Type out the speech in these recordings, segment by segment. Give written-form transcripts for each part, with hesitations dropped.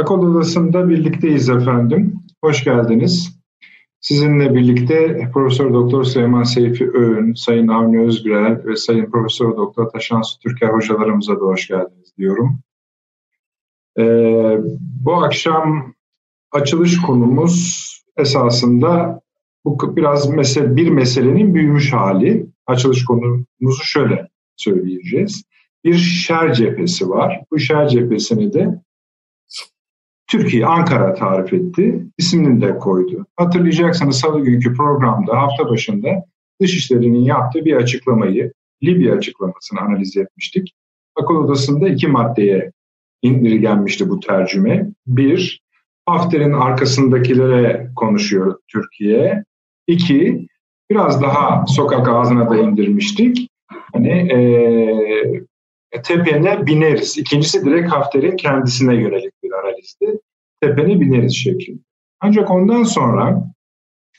Akol Odası'nda birlikteyiz efendim. Hoş geldiniz. Sizinle birlikte Profesör Doktor Süleyman Seyfi Öğün, Sayın Avni Özgürer ve Sayın Profesör Doktor Taşansu Türker hocalarımıza da hoş geldiniz diyorum. Bu akşam açılış konumuz esasında bu biraz bir meselenin büyümüş hali. Açılış konumuzu şöyle söyleyeceğiz. Bir şer cephesi var. Bu şer cephesini de Türkiye, Ankara tarif etti, ismini de koydu. Hatırlayacaksınız salı günkü programda, hafta başında Dışişleri'nin yaptığı bir açıklamayı, Libya açıklamasını analiz etmiştik. Akıl Odası'nda 2 maddeye indirgenmişti bu tercüme. 1, Hafter'in arkasındakilere konuşuyor Türkiye. 2, biraz daha sokak ağzına da indirmiştik. Hani tepene bineriz. İkincisi direkt Hafter'in kendisine yönelik bir analizdi. Tepene bineriz şeklinde. Ancak ondan sonra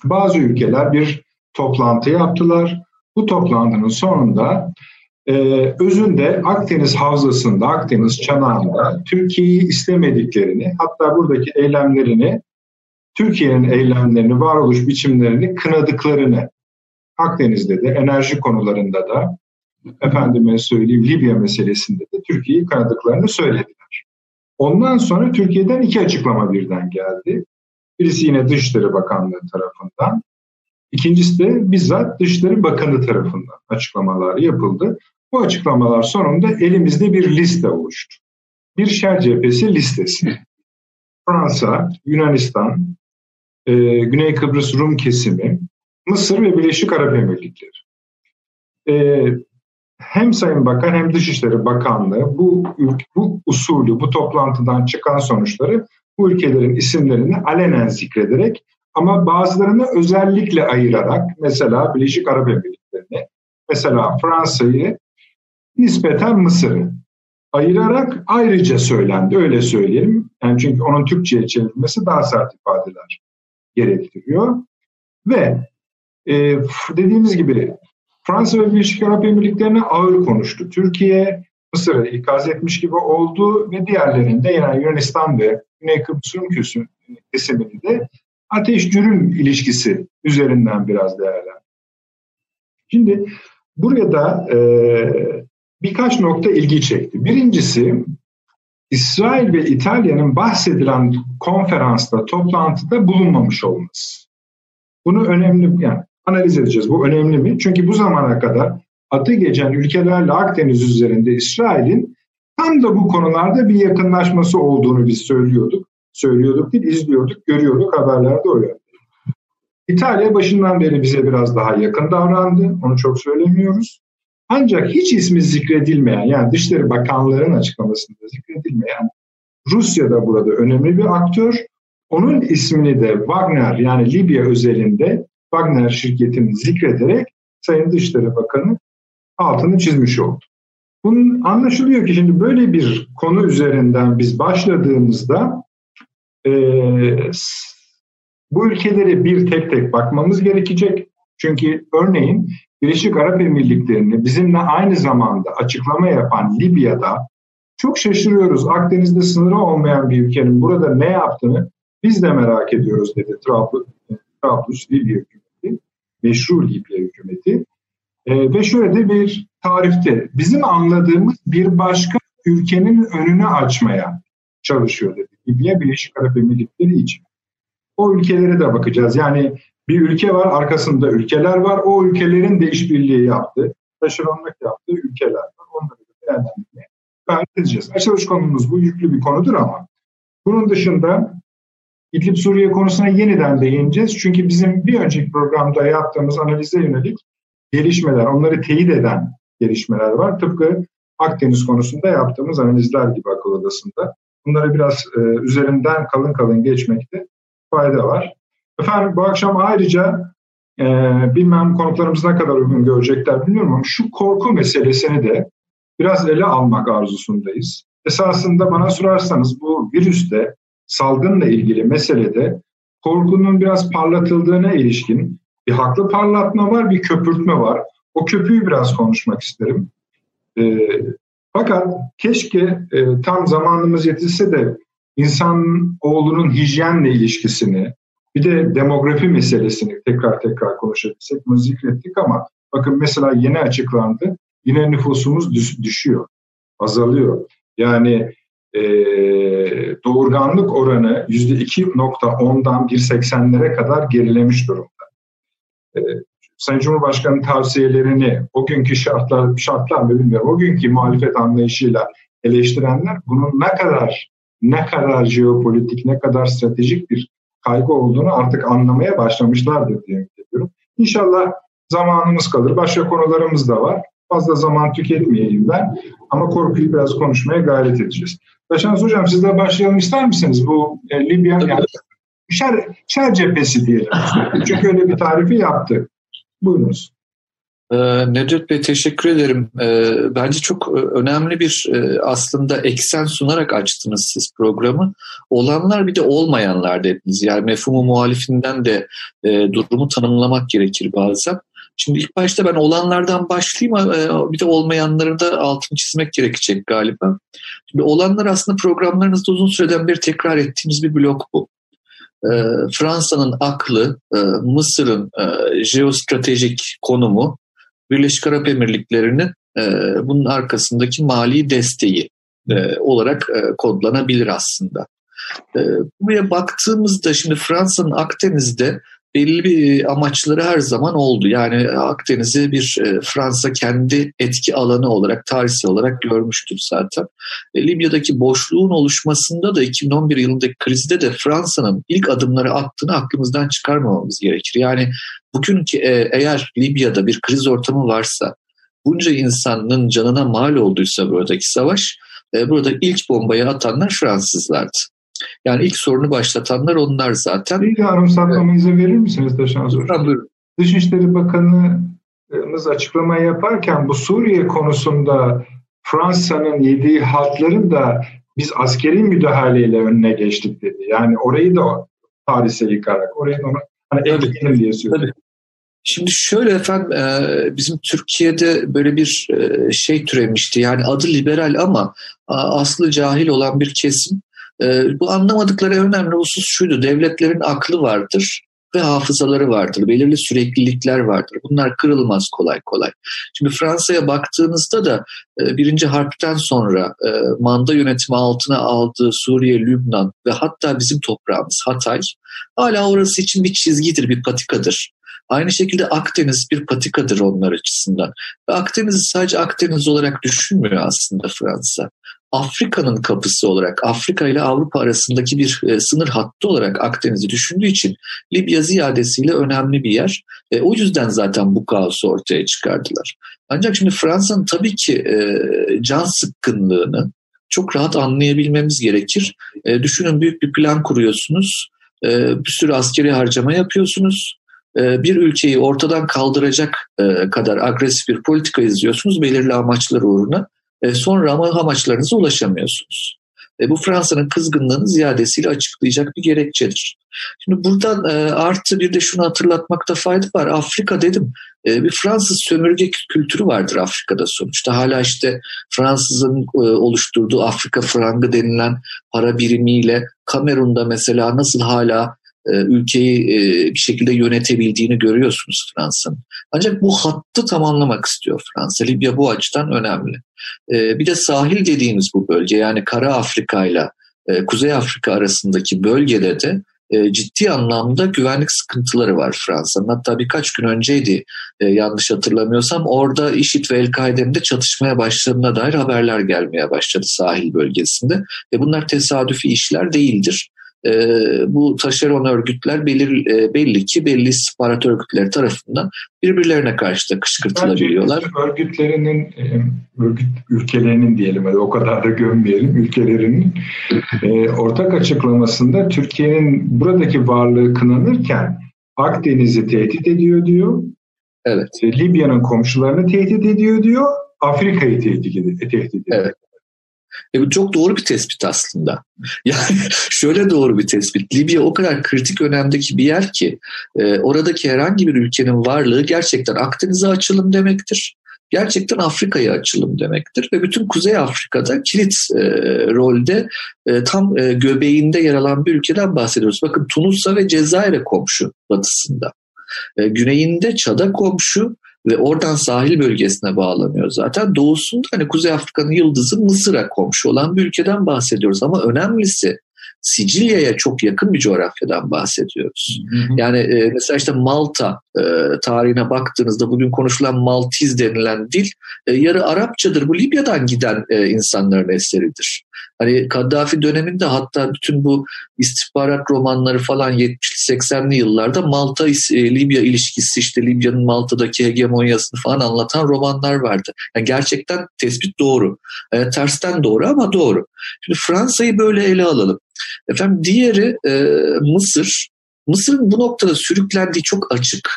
bazı ülkeler bir toplantı yaptılar. Bu toplantının sonunda özünde Akdeniz havzasında, Akdeniz çanağında Türkiye'yi istemediklerini, hatta buradaki eylemlerini, Türkiye'nin eylemlerini, varoluş biçimlerini kınadıklarını, Akdeniz'de de, enerji konularında da, efendime söyleyeyim Libya meselesinde de Türkiye'yi kınadıklarını söylediler. Ondan sonra Türkiye'den 2 açıklama birden geldi. Birisi yine Dışişleri Bakanlığı tarafından, İkincisi de bizzat Dışişleri Bakanı tarafından açıklamalar yapıldı. Bu açıklamalar sonunda elimizde bir liste oluştu. Bir şer cephesi listesi. Fransa, Yunanistan, Güney Kıbrıs Rum kesimi, Mısır ve Birleşik Arap Emirlikleri. Hem Sayın Bakan hem Dışişleri Bakanlığı bu usulü, bu toplantıdan çıkan sonuçları bu ülkelerin isimlerini alenen zikrederek ama bazılarını özellikle ayırarak, mesela Birleşik Arap Emirlikleri'ni, mesela Fransa'yı, nispeten Mısır'ı ayırarak ayrıca söylendi, öyle söyleyelim. Yani çünkü onun Türkçe'ye çevrilmesi daha sert ifadeler gerektiriyor. Ve dediğimiz gibi Fransa ve Birleşik Arap Emirlikleri'ne ağır konuştu. Türkiye, Mısır'ı ikaz etmiş gibi oldu ve diğerlerinde yani Yunanistan ve Güney Kıbrıs Rum kesimini de ateş-cürüm ilişkisi üzerinden biraz değerlendir. Şimdi buraya da birkaç nokta ilgi çekti. Birincisi, İsrail ve İtalya'nın bahsedilen konferansta, toplantıda bulunmamış olması. Bunu önemli, yani analiz edeceğiz. Bu önemli mi? Çünkü bu zamana kadar adı geçen ülkelerle Akdeniz üzerinde İsrail'in tam da bu konularda bir yakınlaşması olduğunu biz söylüyorduk. Söylüyorduk değil, izliyorduk, görüyorduk, haberlerde o yönde. İtalya başından beri bize biraz daha yakın davrandı, onu çok söylemiyoruz. Ancak hiç ismi zikredilmeyen, yani Dışişleri Bakanları'nın açıklamasında zikredilmeyen, Rusya da burada önemli bir aktör. Onun ismini de Wagner, yani Libya özelinde Wagner şirketini zikrederek Sayın Dışişleri Bakanı altını çizmiş oldu. Bunun anlaşılıyor ki şimdi böyle bir konu üzerinden biz başladığımızda bu ülkelere bir tek tek bakmamız gerekecek. Çünkü örneğin Birleşik Arap Emirlikleri'ni bizimle aynı zamanda açıklama yapan Libya'da çok şaşırıyoruz. Akdeniz'de sınırı olmayan bir ülkenin burada ne yaptığını biz de merak ediyoruz dedi Trablus Libya hükümeti, meşru Libya hükümeti. Ve şöyle de bir tarifte bizim anladığımız bir başka ülkenin önünü açmaya çalışıyor dedi. Libya, Birleşik Arap Emirlikleri için. O ülkelere de bakacağız. Yani bir ülke var, arkasında ülkeler var. O ülkelerin de işbirliği yaptığı, taşeronluk yaptığı ülkeler var. Onları da değerlendirmeye gayret edeceğiz. Açılış konumuz bu yüklü bir konudur ama bunun dışında İdlib Suriye konusuna yeniden değineceğiz. Çünkü bizim bir önceki programda yaptığımız analize yönelik gelişmeler, onları teyit eden gelişmeler var. Tıpkı Akdeniz konusunda yaptığımız analizler gibi akıl odasında. Bunları biraz üzerinden kalın kalın geçmekte fayda var. Efendim bu akşam ayrıca bilmem konuklarımız ne kadar uygun görecekler bilmiyorum ama şu korku meselesini de biraz ele almak arzusundayız. Esasında bana sorarsanız bu virüste, salgınla ilgili meselede korkunun biraz parlatıldığına ilişkin bir haklı parlatma var, bir köpürtme var. O köpüğü biraz konuşmak isterim. Fakat keşke tam zamanımız yetilse de insan oğlunun hijyenle ilişkisini, bir de demografi meselesini tekrar konuşabilsek, bunu zikrettik ama bakın mesela yeni açıklandı, yine nüfusumuz düşüyor, azalıyor. Yani doğurganlık oranı %2.10'dan 1.80'lere kadar gerilemiş durumda. Sayın Cumhurbaşkanı'nın tavsiyelerini o günkü şartlar mı bilmiyorum, o günkü muhalefet anlayışıyla eleştirenler bunun ne kadar jeopolitik, ne kadar stratejik bir kaygı olduğunu artık anlamaya başlamışlardır diye düşünüyorum. İnşallah zamanımız kalır. Başka konularımız da var. Fazla zaman tüketmeyeyim ben ama korkuyu biraz konuşmaya gayret edeceğiz. Taşansu Hocam, siz de başlayalım ister misiniz? Bu Libya, yani şer cephesi diyelim. Çünkü öyle bir tarifi yaptı. Buyurunuz. Necdet Bey, teşekkür ederim. Bence çok önemli bir aslında eksen sunarak açtınız siz programı. Olanlar bir de olmayanlar dediniz. Yani mefhumu muhalifinden de durumu tanımlamak gerekir bazen. Şimdi ilk başta ben olanlardan başlayayım, bir de olmayanları da altını çizmek gerekecek galiba. Şimdi olanlar aslında programlarınızda uzun süreden beri tekrar ettiğimiz bir blok bu. Fransa'nın aklı, Mısır'ın jeostratejik konumu, Birleşik Arap Emirlikleri'nin bunun arkasındaki mali desteği olarak kodlanabilir aslında. Buraya baktığımızda şimdi Fransa'nın Akdeniz'de belli bir amaçları her zaman oldu. Yani Akdeniz'i bir Fransa kendi etki alanı olarak, tarihsel olarak görmüştür zaten. Libya'daki boşluğun oluşmasında da 2011 yılındaki krizde de Fransa'nın ilk adımları attığını aklımızdan çıkarmamamız gerekir. Yani bugünkü eğer Libya'da bir kriz ortamı varsa, bunca insanın canına mal olduysa buradaki savaş, burada ilk bombayı atanlar Fransızlardı. Yani ilk sorunu başlatanlar onlar zaten. Bir anımsatmama izin verir misiniz Taşansu Hocam? Dışişleri Bakanımız açıklama yaparken bu Suriye konusunda Fransa'nın yediği haltların da biz askeri müdahaleyle önüne geçtik dedi. Yani orayı da tarihse yıkarak, orayı da hani etkileyelim diye söylüyor. Şimdi şöyle efendim, bizim Türkiye'de böyle bir şey türemişti. Yani adı liberal ama aslı cahil olan bir kesim. Bu anlamadıkları önemli husus şuydu: devletlerin aklı vardır ve hafızaları vardır, belirli süreklilikler vardır. Bunlar kırılmaz kolay kolay. Şimdi Fransa'ya baktığınızda da birinci harpten sonra manda yönetimi altına aldığı Suriye, Lübnan ve hatta bizim toprağımız Hatay hala orası için bir çizgidir, bir patikadır. Aynı şekilde Akdeniz bir patikadır onlar açısından. Ve Akdeniz'i sadece Akdeniz olarak düşünmüyor aslında Fransa. Afrika'nın kapısı olarak, Afrika ile Avrupa arasındaki bir sınır hattı olarak Akdeniz'i düşündüğü için Libya ziyadesiyle önemli bir yer. O yüzden zaten bu kaosu ortaya çıkardılar. Ancak şimdi Fransa'nın tabii ki can sıkkınlığını çok rahat anlayabilmemiz gerekir. Düşünün, büyük bir plan kuruyorsunuz, bir sürü askeri harcama yapıyorsunuz. Bir ülkeyi ortadan kaldıracak kadar agresif bir politika izliyorsunuz belirli amaçlar uğruna. Sonra ama amaçlarınıza ulaşamıyorsunuz. Bu Fransa'nın kızgınlığını ziyadesiyle açıklayacak bir gerekçedir. Şimdi buradan artı bir de şunu hatırlatmakta fayda var. Afrika dedim, bir Fransız sömürge kültürü vardır Afrika'da sonuçta. Hala işte Fransız'ın oluşturduğu Afrika Frangı denilen para birimiyle Kamerun'da mesela nasıl hala ülkeyi bir şekilde yönetebildiğini görüyorsunuz Fransa'nın. Ancak bu hattı tamamlamak istiyor Fransa. Libya bu açıdan önemli. Bir de sahil dediğimiz bu bölge, yani Kara Afrika ile Kuzey Afrika arasındaki bölgede de ciddi anlamda güvenlik sıkıntıları var Fransa'nın. Hatta birkaç gün önceydi yanlış hatırlamıyorsam, orada IŞİD ve El-Kaide'nin de çatışmaya başladığına dair haberler gelmeye başladı sahil bölgesinde. Ve bunlar tesadüfi işler değildir. Bu taşeron örgütler belli ki belli istihbarat örgütleri tarafından birbirlerine karşı da kışkırtılabiliyorlar. Örgütlerinin, ülkelerinin diyelim, o kadar da gömmeyelim, ülkelerinin ortak açıklamasında Türkiye'nin buradaki varlığı kınanırken Akdeniz'i tehdit ediyor diyor. Evet. Libya'nın komşularını tehdit ediyor diyor. Afrika'yı tehdit ediyor. Evet. Bu çok doğru bir tespit aslında. Yani şöyle doğru bir tespit. Libya o kadar kritik önemdeki bir yer ki oradaki herhangi bir ülkenin varlığı gerçekten Akdeniz'e açılım demektir. gerçekten Afrika'ya açılım demektir. Ve bütün Kuzey Afrika'da kilit rolde tam göbeğinde yer alan bir ülkeden bahsediyoruz. Bakın Tunus'a ve Cezayir'e komşu batısında. Güneyinde Çad'a komşu ve oradan sahil bölgesine bağlanıyor zaten. Doğusunda hani Kuzey Afrika'nın yıldızı Mısır'a komşu olan bir ülkeden bahsediyoruz. Ama önemlisi Sicilya'ya çok yakın bir coğrafyadan bahsediyoruz. Hı hı. Yani mesela işte Malta tarihine baktığınızda bugün konuşulan Maltiz denilen dil yarı Arapçadır. Bu Libya'dan giden insanların eseridir. Hani Kaddafi döneminde hatta bütün bu istihbarat romanları falan 70-80'li yıllarda Malta-Libya ilişkisi, işte Libya'nın Malta'daki hegemonyasını falan anlatan romanlar vardı. Yani gerçekten tespit doğru. Tersten doğru ama doğru. Şimdi Fransa'yı böyle ele alalım. Efendim diğeri Mısır. Mısır'ın bu noktada sürüklendiği çok açık.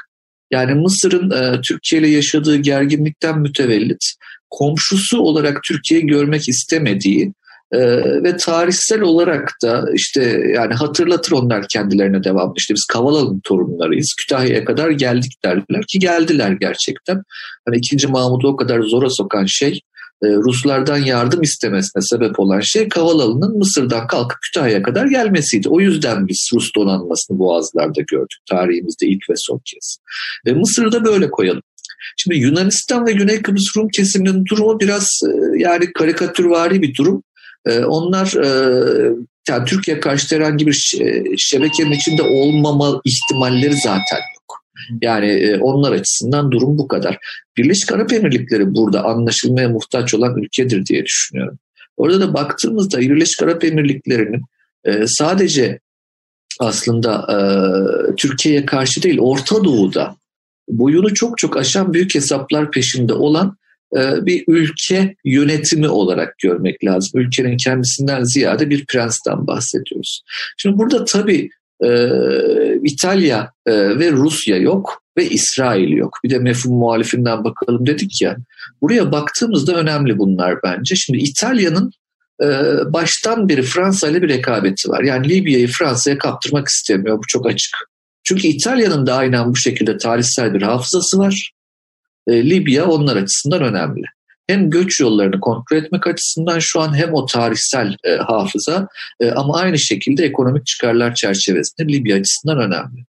Yani Mısır'ın Türkiye ile yaşadığı gerginlikten mütevellit, komşusu olarak Türkiye'yi görmek istemediği ve tarihsel olarak da işte yani hatırlatır onlar kendilerine devamlı. İşte biz Kavala'nın torunlarıyız. Kütahya'ya kadar geldik derler ki geldiler gerçekten. Hani 2. Mahmud'u o kadar zora sokan şey, Ruslardan yardım istemesine sebep olan şey Kavalalı'nın Mısır'dan kalkıp Kütahya'ya kadar gelmesiydi. O yüzden biz Rus donanmasını Boğazlar'da gördük tarihimizde ilk ve son kez. Mısır'ı da böyle koyalım. Şimdi Yunanistan ve Güney Kıbrıs Rum kesiminin durumu biraz yani karikatürvari bir durum. Onlar yani Türkiye karşıtı herhangi bir şebekenin içinde olmama ihtimalleri zaten yok. Yani onlar açısından durum bu kadar. Birleşik Arap Emirlikleri burada anlaşılmaya muhtaç olan ülkedir diye düşünüyorum. Orada da baktığımızda Birleşik Arap Emirlikleri'nin sadece aslında Türkiye'ye karşı değil Orta Doğu'da boyunu çok çok aşan büyük hesaplar peşinde olan bir ülke yönetimi olarak görmek lazım. Ülkenin kendisinden ziyade bir prensten bahsediyoruz. Şimdi burada tabii İtalya ve Rusya yok ve İsrail yok. Bir de mefhum muhalifinden bakalım dedik ya. Buraya baktığımızda önemli bunlar bence. Şimdi İtalya'nın baştan beri Fransa ile bir rekabeti var. Yani Libya'yı Fransa'ya kaptırmak istemiyor. Bu çok açık. Çünkü İtalya'nın da aynen bu şekilde tarihsel bir hafızası var. Libya onlar açısından önemli. Hem göç yollarını kontrol etmek açısından şu an hem o tarihsel hafıza ama aynı şekilde ekonomik çıkarlar çerçevesinde Libya açısından önemli.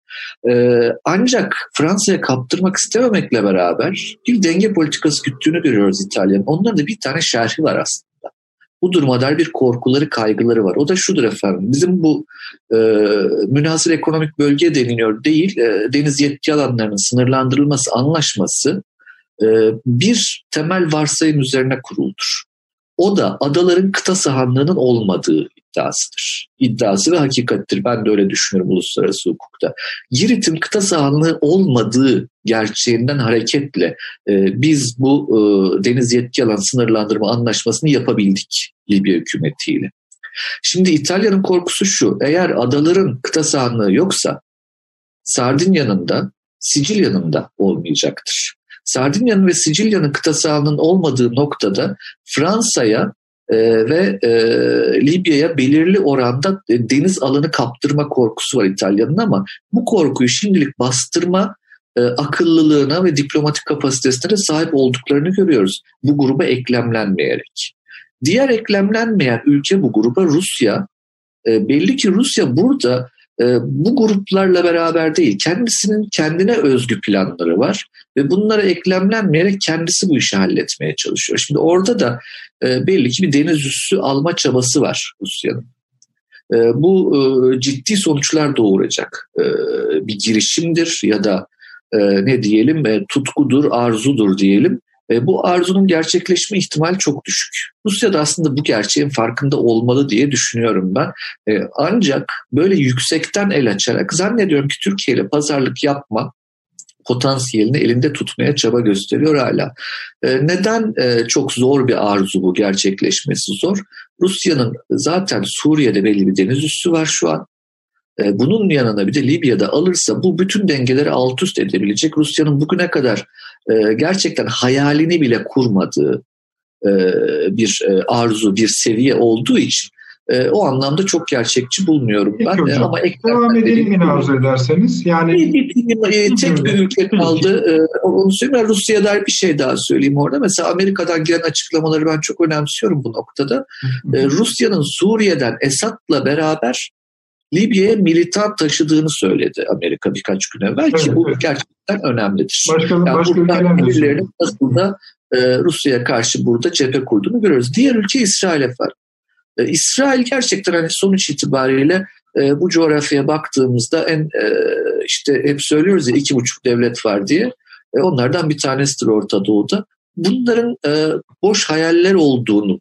Ancak Fransa'ya kaptırmak istememekle beraber bir denge politikası güttüğünü görüyoruz İtalya'nın. Onların da bir tane şerhi var aslında. Bu duruma dair bir korkuları, kaygıları var. O da şudur efendim, bizim bu münhasır ekonomik bölge deniliyor değil, deniz yetki alanlarının sınırlandırılması anlaşması bir temel varsayım üzerine kuruldur. O da adaların kıta sahanlığının olmadığı iddiasıdır. İddiası ve hakikattir. Ben de öyle düşünürüm uluslararası hukukta. Girit'in kıta sahanlığı olmadığı gerçeğinden hareketle biz bu deniz yetki alan sınırlandırma anlaşmasını yapabildik Libya hükümetiyle. Şimdi İtalya'nın korkusu şu. Eğer adaların kıta sahanlığı yoksa Sardinya'nın da Sicilya'nın da olmayacaktır. Sardinya'nın ve Sicilya'nın kıta sahanlığının olmadığı noktada Fransa'ya ve Libya'ya belirli oranda deniz alanı kaptırma korkusu var İtalya'nın ama bu korkuyu şimdilik bastırma akıllılığına ve diplomatik kapasitesine de sahip olduklarını görüyoruz. Bu gruba eklemlenmeyerek. Diğer eklemlenmeyen ülke bu gruba Rusya. Belli ki Rusya burada bu gruplarla beraber değil, kendisinin kendine özgü planları var ve bunlara eklemlenmeyerek kendisi bu işi halletmeye çalışıyor. Şimdi orada da belli ki bir deniz üssü alma çabası var Rusya'nın. Bu ciddi sonuçlar doğuracak bir girişimdir ya da ne diyelim tutkudur, arzudur diyelim. Bu arzunun gerçekleşme ihtimali çok düşük. Rusya da aslında bu gerçeğin farkında olmalı diye düşünüyorum ben. Ancak böyle yüksekten el açarak zannediyorum ki Türkiye ile pazarlık yapma potansiyelini elinde tutmaya çaba gösteriyor hala. Neden çok zor bir arzu bu, gerçekleşmesi zor? Rusya'nın zaten Suriye'de belli bir deniz üssü var şu an. Bunun yanına bir de Libya'da alırsa bu bütün dengeleri alt üst edebilecek. Rusya'nın bugüne kadar gerçekten hayalini bile kurmadığı bir arzu, bir seviye olduğu için o anlamda çok gerçekçi bulmuyorum ben. Hocam, ama devam edelim yine arzu ederseniz. Yani tek bir ülke kaldı. Onu söyleyeyim. Rusya'ya dair bir şey daha söyleyeyim orada. Mesela Amerika'dan gelen açıklamaları ben çok önemsiyorum bu noktada. Rusya'nın Suriye'den Esad'la beraber Libya'ya militan taşıdığını söyledi Amerika birkaç gün evvel, evet, ki bu gerçekten önemlidir. Başka ülkelerin nasıl da Rusya'ya karşı burada cephe kurduğunu görüyoruz. Diğer ülke İsrail efendim. İsrail gerçekten hani sonuç itibariyle bu coğrafyaya baktığımızda en işte hep söylüyoruz ya 2,5 devlet var diye. Onlardan bir tanesidir Orta Doğu'da. Bunların boş hayaller olduğunu,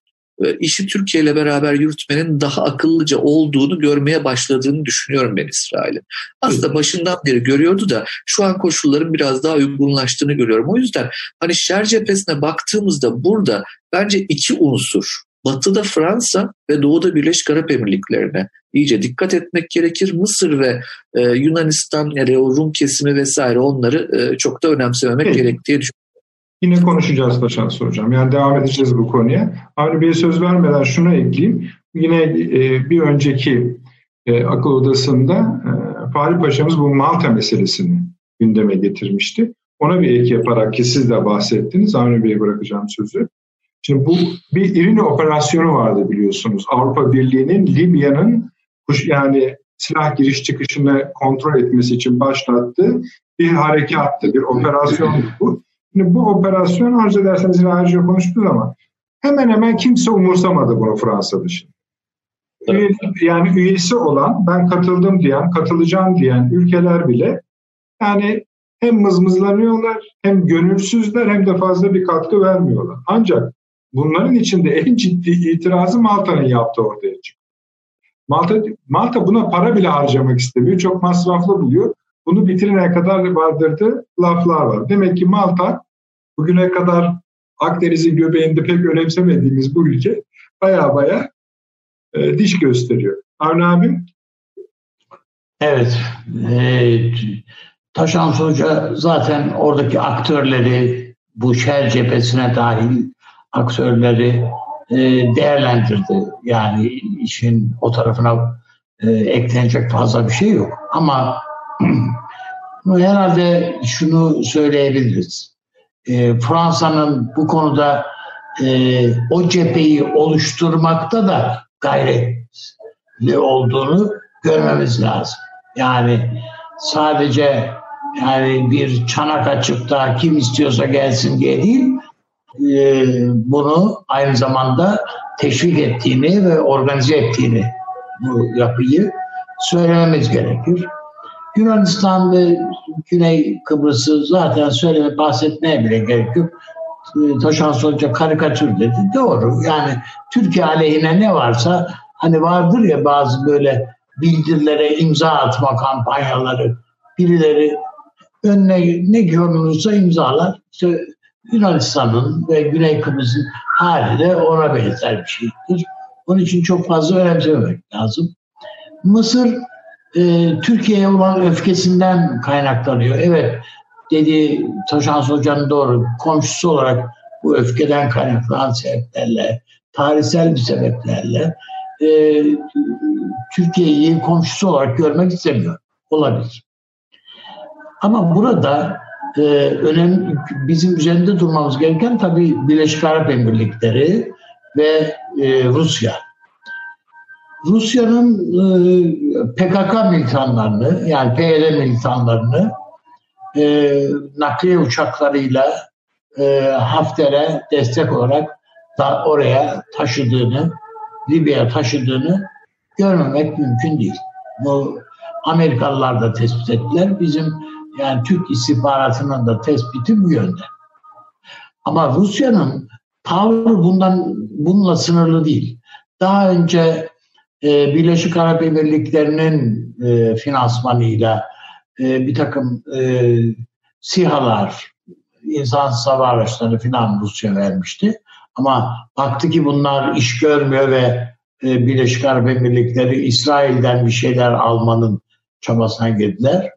işi Türkiye ile beraber yürütmenin daha akıllıca olduğunu görmeye başladığını düşünüyorum ben İsrail'in. Aslında başından beri görüyordu da şu an koşulların biraz daha uygunlaştığını görüyorum. O yüzden hani şer cephesine baktığımızda burada bence iki unsur, Batı'da Fransa ve Doğu'da Birleşik Arap Emirlikleri'ne iyice dikkat etmek gerekir. Mısır ve Yunanistan, Rum kesimi vesaire onları çok da önemsememek gerek diye düşünüyorum. Yine konuşacağız Taşansu Hocam. Yani devam edeceğiz bu konuya. Avni Bey'e söz vermeden şunu ekleyeyim. Yine bir önceki akıl odasında Fahri Paşa'mız bu Malta meselesini gündeme getirmişti. Ona bir ek yaparak ki siz de bahsettiniz. Avni Bey'e bırakacağım sözü. Şimdi bu bir İrini operasyonu vardı biliyorsunuz. Avrupa Birliği'nin Libya'nın yani silah giriş çıkışını kontrol etmesi için başlattığı bir harekattı, bir operasyondu bu. Şimdi bu operasyon arz ederseniz yine ayrıca konuştuk ama hemen hemen kimse umursamadı bunu Fransa dışında. Evet. Yani üyesi olan, ben katıldım diyen, katılacağım diyen ülkeler bile yani hem mızmızlanıyorlar, hem gönülsüzler, hem de fazla bir katkı vermiyorlar. Ancak bunların içinde en ciddi itirazı Malta'nın yaptığı ortaya çıktı. Malta buna para bile harcamak istemiyor, çok masraflı buluyor. Bunu bitirene kadar vardırdı laflar var. Demek ki Malta bugüne kadar Akdeniz'in göbeğinde pek önemsemediğimiz bu ülke baya baya diş gösteriyor. Avni abim? Evet. Taşansu Hoca zaten oradaki aktörleri, bu şer cephesine dahil aktörleri değerlendirdi. Yani işin o tarafına eklenecek fazla bir şey yok. Ama herhalde şunu söyleyebiliriz. Fransa'nın bu konuda o cepheyi oluşturmakta da gayretli olduğunu görmemiz lazım. Yani sadece yani bir çanak açıp da kim istiyorsa gelsin diye değil, bunu aynı zamanda teşvik ettiğini ve organize ettiğini, bu yapıyı söylememiz gerekir. Yunanistan ve Güney Kıbrıs'ı zaten bahsetmeye bile gerek yok. Taşansu Hoca karikatür dedi. Doğru. Yani Türkiye aleyhine ne varsa hani vardır ya bazı böyle bildirilere imza atma kampanyaları, birileri önüne ne görünürse imzalar. İşte Yunanistan'ın ve Güney Kıbrıs'ın hali de ona benzer bir şeydir. Onun için çok fazla önemsememek lazım. Mısır Türkiye'ye olan öfkesinden kaynaklanıyor. Evet, dedi Taşansu Hoca'nın doğru, komşusu olarak bu öfkeden kaynaklanan sebeplerle, tarihsel bir sebeplerle Türkiye'yi komşusu olarak görmek istemiyor. Olabilir. Ama burada bizim üzerinde durmamız gereken tabii Birleşik Arap Emirlikleri ve Rusya. Rusya'nın PKK militanlarını, yani PYD militanlarını nakliye uçaklarıyla Hafter'e destek olarak da oraya taşıdığını, Libya'ya taşıdığını görmemek mümkün değil. Bu Amerikalılar da tespit ettiler. Bizim yani Türk istihbaratının da tespiti bu yönde. Ama Rusya'nın tavrı bununla sınırlı değil. Daha önce Birleşik Arap Emirlikleri'nin finansmanıyla bir takım SİHA'lar, insansız hava araçları filan Rusya vermişti. Ama baktı ki bunlar iş görmüyor ve Birleşik Arap Emirlikleri İsrail'den bir şeyler almanın çabasına girdiler.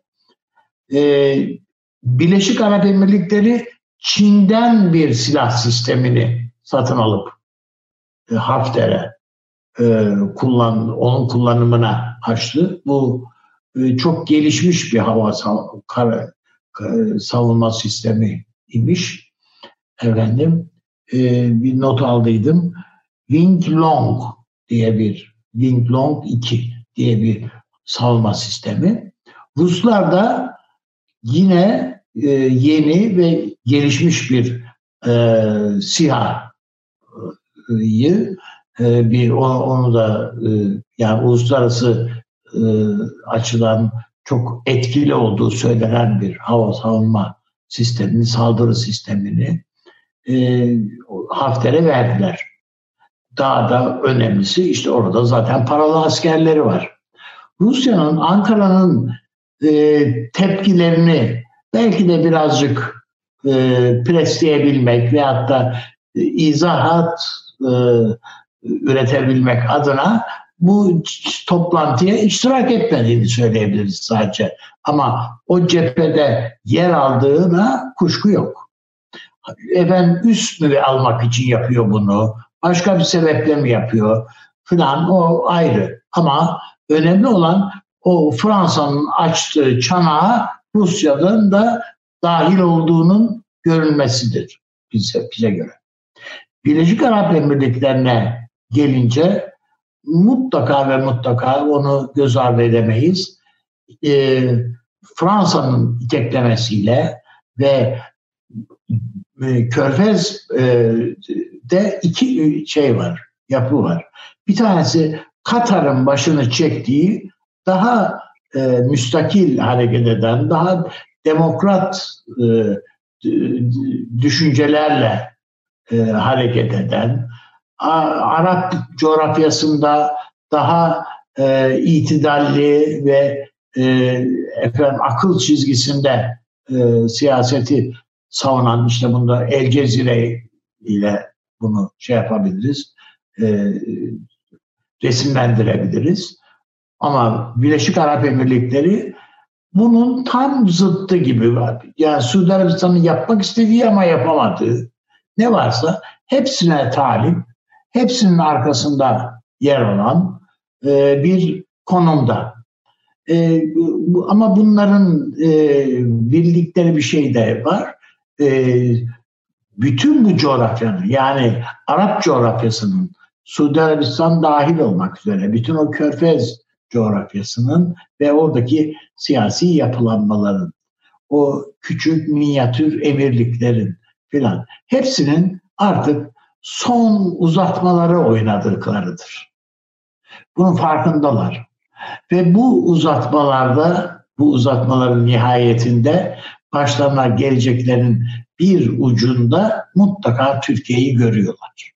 Birleşik Arap Emirlikleri Çin'den bir silah sistemini satın alıp Hafter'e onun kullanımına açtı. Bu çok gelişmiş bir hava savunma sistemi imiş. Efendim, bir not aldıydım. Wing Loong diye bir, Wing Loong II diye bir savunma sistemi. Ruslar da yine yeni ve gelişmiş bir SİHA'yı bir onu da yani uluslararası açıdan çok etkili olduğu söylenen bir hava savunma sistemini, saldırı sistemini Hafter'e verdiler. Daha da önemlisi işte orada zaten paralı askerleri var. Rusya'nın, Ankara'nın tepkilerini belki de birazcık presleyebilmek veyahut da izahat üretebilmek adına bu toplantıya iştirak etmediğini söyleyebiliriz sadece. Ama o cephede yer aldığına kuşku yok. Efendim, üst mü almak için yapıyor bunu, başka bir sebeple mi yapıyor falan, o ayrı. Ama önemli olan o Fransa'nın açtığı çanağa Rusya'nın da dahil olduğunun görülmesidir bize göre. Birleşik Arap Emirlikleri'ne gelince mutlaka ve mutlaka onu göz ardı edemeyiz. Fransa'nın iteklemesiyle ve Körfez'de iki şey var, yapı var. Bir tanesi Katar'ın başını çektiği daha müstakil hareket eden, daha demokrat düşüncelerle hareket eden, Arap coğrafyasında daha itidalli ve akıl çizgisinde siyaseti savunan, işte bunda El Cezire ile bunu şey yapabiliriz, resimlendirebiliriz. Ama Birleşik Arap Emirlikleri bunun tam zıttı gibi var. Yani Suudi Arabistan'ın yapmak istediği ama yapamadığı ne varsa hepsine talip, hepsinin arkasında yer olan bir konumda. Ama bunların bildikleri bir şey de var. Bütün bu coğrafyanın, yani Arap coğrafyasının, Suudi Arabistan dahil olmak üzere bütün o Körfez coğrafyasının ve oradaki siyasi yapılanmaların, o küçük minyatür emirliklerin filan hepsinin artık son uzatmaları oynadıklarıdır. Bunun farkındalar. Ve bu uzatmaların nihayetinde başlarına geleceklerin bir ucunda mutlaka Türkiye'yi görüyorlar.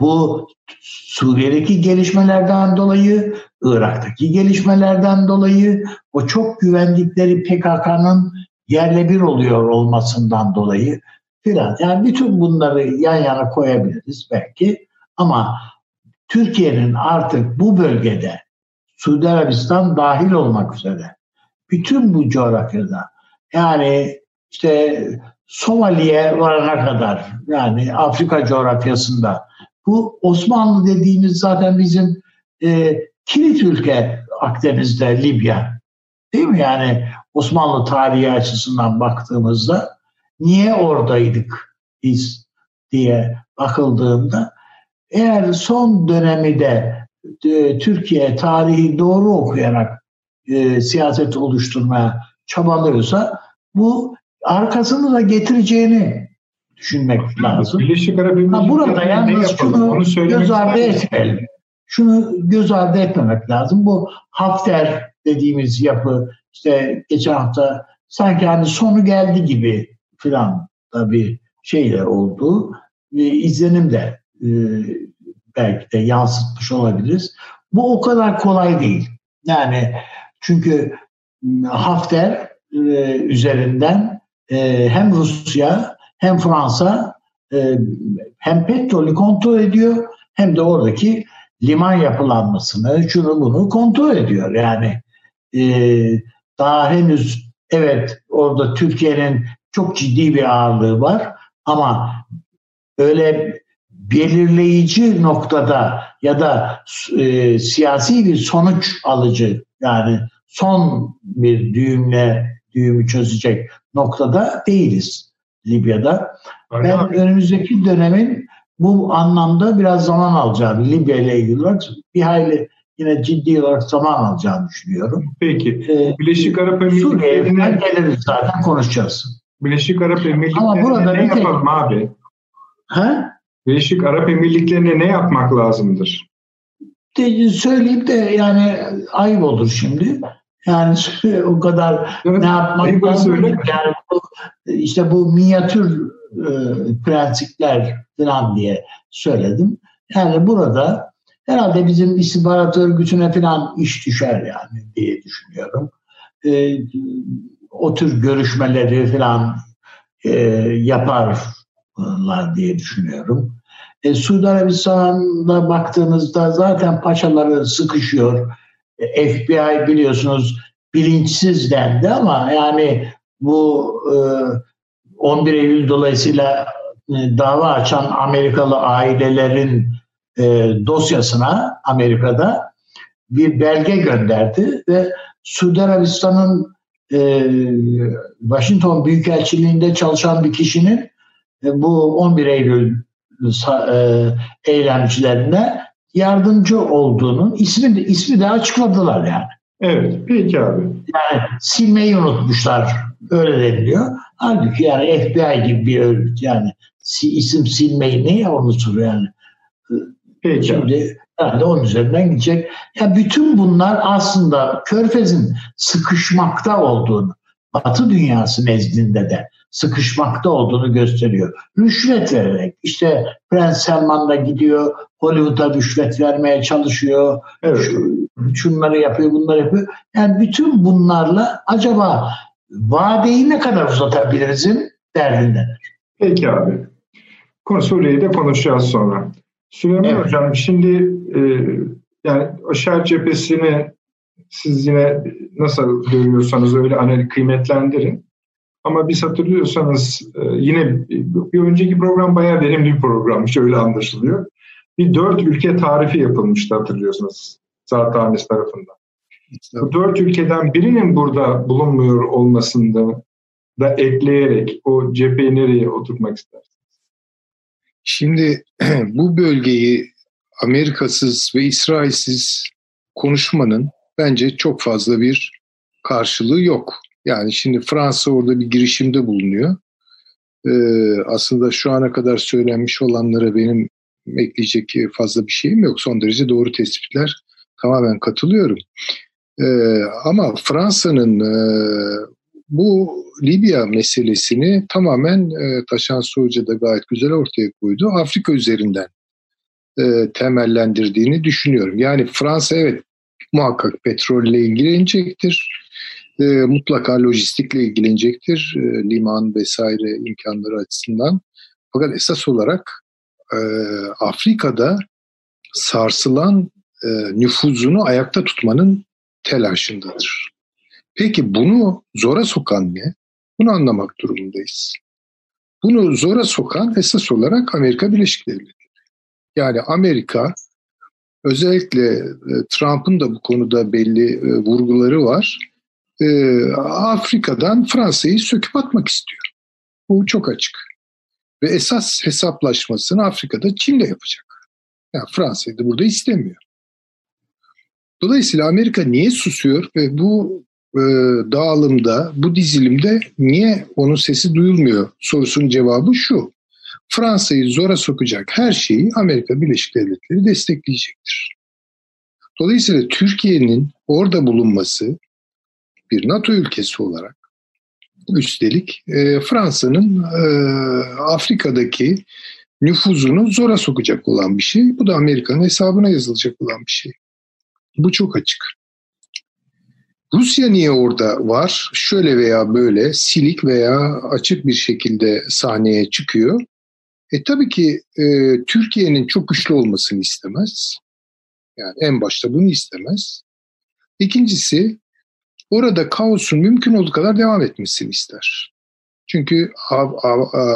Bu Suriye'deki gelişmelerden dolayı, Irak'taki gelişmelerden dolayı, o çok güvendikleri PKK'nın yerle bir oluyor olmasından dolayı filan. Yani bütün bunları yan yana koyabiliriz belki, ama Türkiye'nin artık bu bölgede, Suudi Arabistan dahil olmak üzere bütün bu coğrafyada, yani işte Somali'ye varana kadar, yani Afrika coğrafyasında, bu Osmanlı dediğimiz zaten bizim kilit ülke Akdeniz'de, Libya. Değil mi? Yani Osmanlı tarihi açısından baktığımızda niye oradaydık biz diye bakıldığında, eğer son dönemi de Türkiye tarihi doğru okuyarak siyaset oluşturmaya çabalıyorsa bu arkasını da getireceğini düşünmek lazım. Burada yalnız şunu göz ardı etmemek lazım. Bu Hafter dediğimiz yapı, işte geçen hafta sanki hani sonu geldi gibi filan da bir şeyler oldu. İzlenim de belki de yansıtmış olabiliriz. Bu o kadar kolay değil. Yani çünkü Hafter üzerinden hem Rusya hem Fransa hem petrolü kontrol ediyor, hem de oradaki liman yapılanmasını, şunu bunu kontrol ediyor. Yani daha henüz, evet, orada Türkiye'nin çok ciddi bir ağırlığı var, ama öyle belirleyici noktada ya da siyasi bir sonuç alıcı, yani son bir düğümü çözecek noktada değiliz Libya'da. Öyle ben abi, önümüzdeki dönemin bu anlamda biraz zaman alacağını, Libya ile ilgili olarak bir hayli yine ciddi olarak zaman alacağını düşünüyorum. Peki. Birleşik Arap Emirlikleri'ne geliriz, zaten konuşacağız. Birleşik Arap Emirlikleri'ne ne yapalım abi? Ha? Birleşik Arap Emirlikleri'ne ne yapmak lazımdır? Söyleyip de yani ayıp olur şimdi. Yani o kadar evet, ne yapmak lazım? Yani işte bu minyatür prensipler falan diye söyledim. Yani burada herhalde bizim istihbarat örgütüne falan iş düşer yani diye düşünüyorum. O tür görüşmeleri falan yaparlar diye düşünüyorum. Suudi Arabistan'da baktığınızda zaten paşaları sıkışıyor. FBI biliyorsunuz bilinçsiz dendi ama yani bu 11 Eylül dolayısıyla dava açan Amerikalı ailelerin dosyasına Amerika'da bir belge gönderdi ve Suudi Arabistan'ın Washington Büyükelçiliği'nde çalışan bir kişinin bu 11 Eylül eylemcilerine yardımcı olduğunun ismi de açıkladılar yani. Evet, peki abi. Yani silmeyi unutmuşlar, öyle deniliyor. Halbuki yani FBI gibi bir örgüt yani isim silmeyi neye unutur yani. Peki. Şimdi herhalde onun üzerinden gidecek. Ya bütün bunlar aslında Körfez'in sıkışmakta olduğunu, Batı dünyası nezdinde de sıkışmakta olduğunu gösteriyor. Rüşvet vererek, işte Prens Selman da gidiyor, Hollywood'a rüşvet vermeye çalışıyor, evet, şunları yapıyor, bunları yapıyor. Yani bütün bunlarla acaba vadeyi ne kadar uzatabiliriz'in derdindedir. Peki abi. Suriye'yi de konuşacağız sonra. Süleyman evet, Hocam şimdi yani Şer cephesini siz yine nasıl görüyorsanız öyle kıymetlendirin. Ama biz hatırlıyorsanız yine bir önceki program bayağı verimli bir programmış, öyle anlaşılıyor. Bir 4 ülke tarifi yapılmıştı hatırlıyorsunuz Zahathanesi tarafından. Evet. Bu 4 ülkeden birinin burada bulunmuyor olmasını da ekleyerek o cepheyi nereye oturtmak istersiniz? Şimdi bu bölgeyi Amerikasız ve İsrailsiz konuşmanın bence çok fazla bir karşılığı yok. Yani şimdi Fransa orada bir girişimde bulunuyor. Aslında şu ana kadar söylenmiş olanlara benim ekleyecek fazla bir şeyim yok. Son derece doğru tespitler. Tamamen katılıyorum. Ama Fransa'nın bu Libya meselesini tamamen Taşan Soğuzca da gayet güzel ortaya koydu. Afrika üzerinden temellendirdiğini düşünüyorum. Yani Fransa evet muhakkak petrolle ilgilenecektir. Mutlaka lojistikle ilgilenecektir. Liman vesaire imkanları açısından. Fakat esas olarak Afrika'da sarsılan nüfuzunu ayakta tutmanın telaşındadır. Peki bunu zora sokan ne? Bunu anlamak durumundayız. Bunu zora sokan esas olarak Amerika Birleşik Devletleri. Yani Amerika, özellikle Trump'ın da bu konuda belli vurguları var. Afrika'dan Fransa'yı söküp atmak istiyor. Bu çok açık. Ve esas hesaplaşmasını Afrika'da Çin'le yapacak. Yani Fransa'yı da burada istemiyor. Dolayısıyla Amerika niye susuyor ve bu dağılımda, bu dizilimde niye onun sesi duyulmuyor sorusunun cevabı şu: Fransa'yı zora sokacak her şeyi Amerika Birleşik Devletleri destekleyecektir. Dolayısıyla Türkiye'nin orada bulunması, bir NATO ülkesi olarak, üstelik Fransa'nın Afrika'daki nüfuzunu zora sokacak olan bir şey. Bu da Amerika'nın hesabına yazılacak olan bir şey. Bu çok açık. Rusya niye orada var? Şöyle veya böyle silik veya açık bir şekilde sahneye çıkıyor. Tabii ki Türkiye'nin çok güçlü olmasını istemez. Yani en başta bunu istemez. İkincisi, orada kaosun mümkün olduğu kadar devam etmesini ister. Çünkü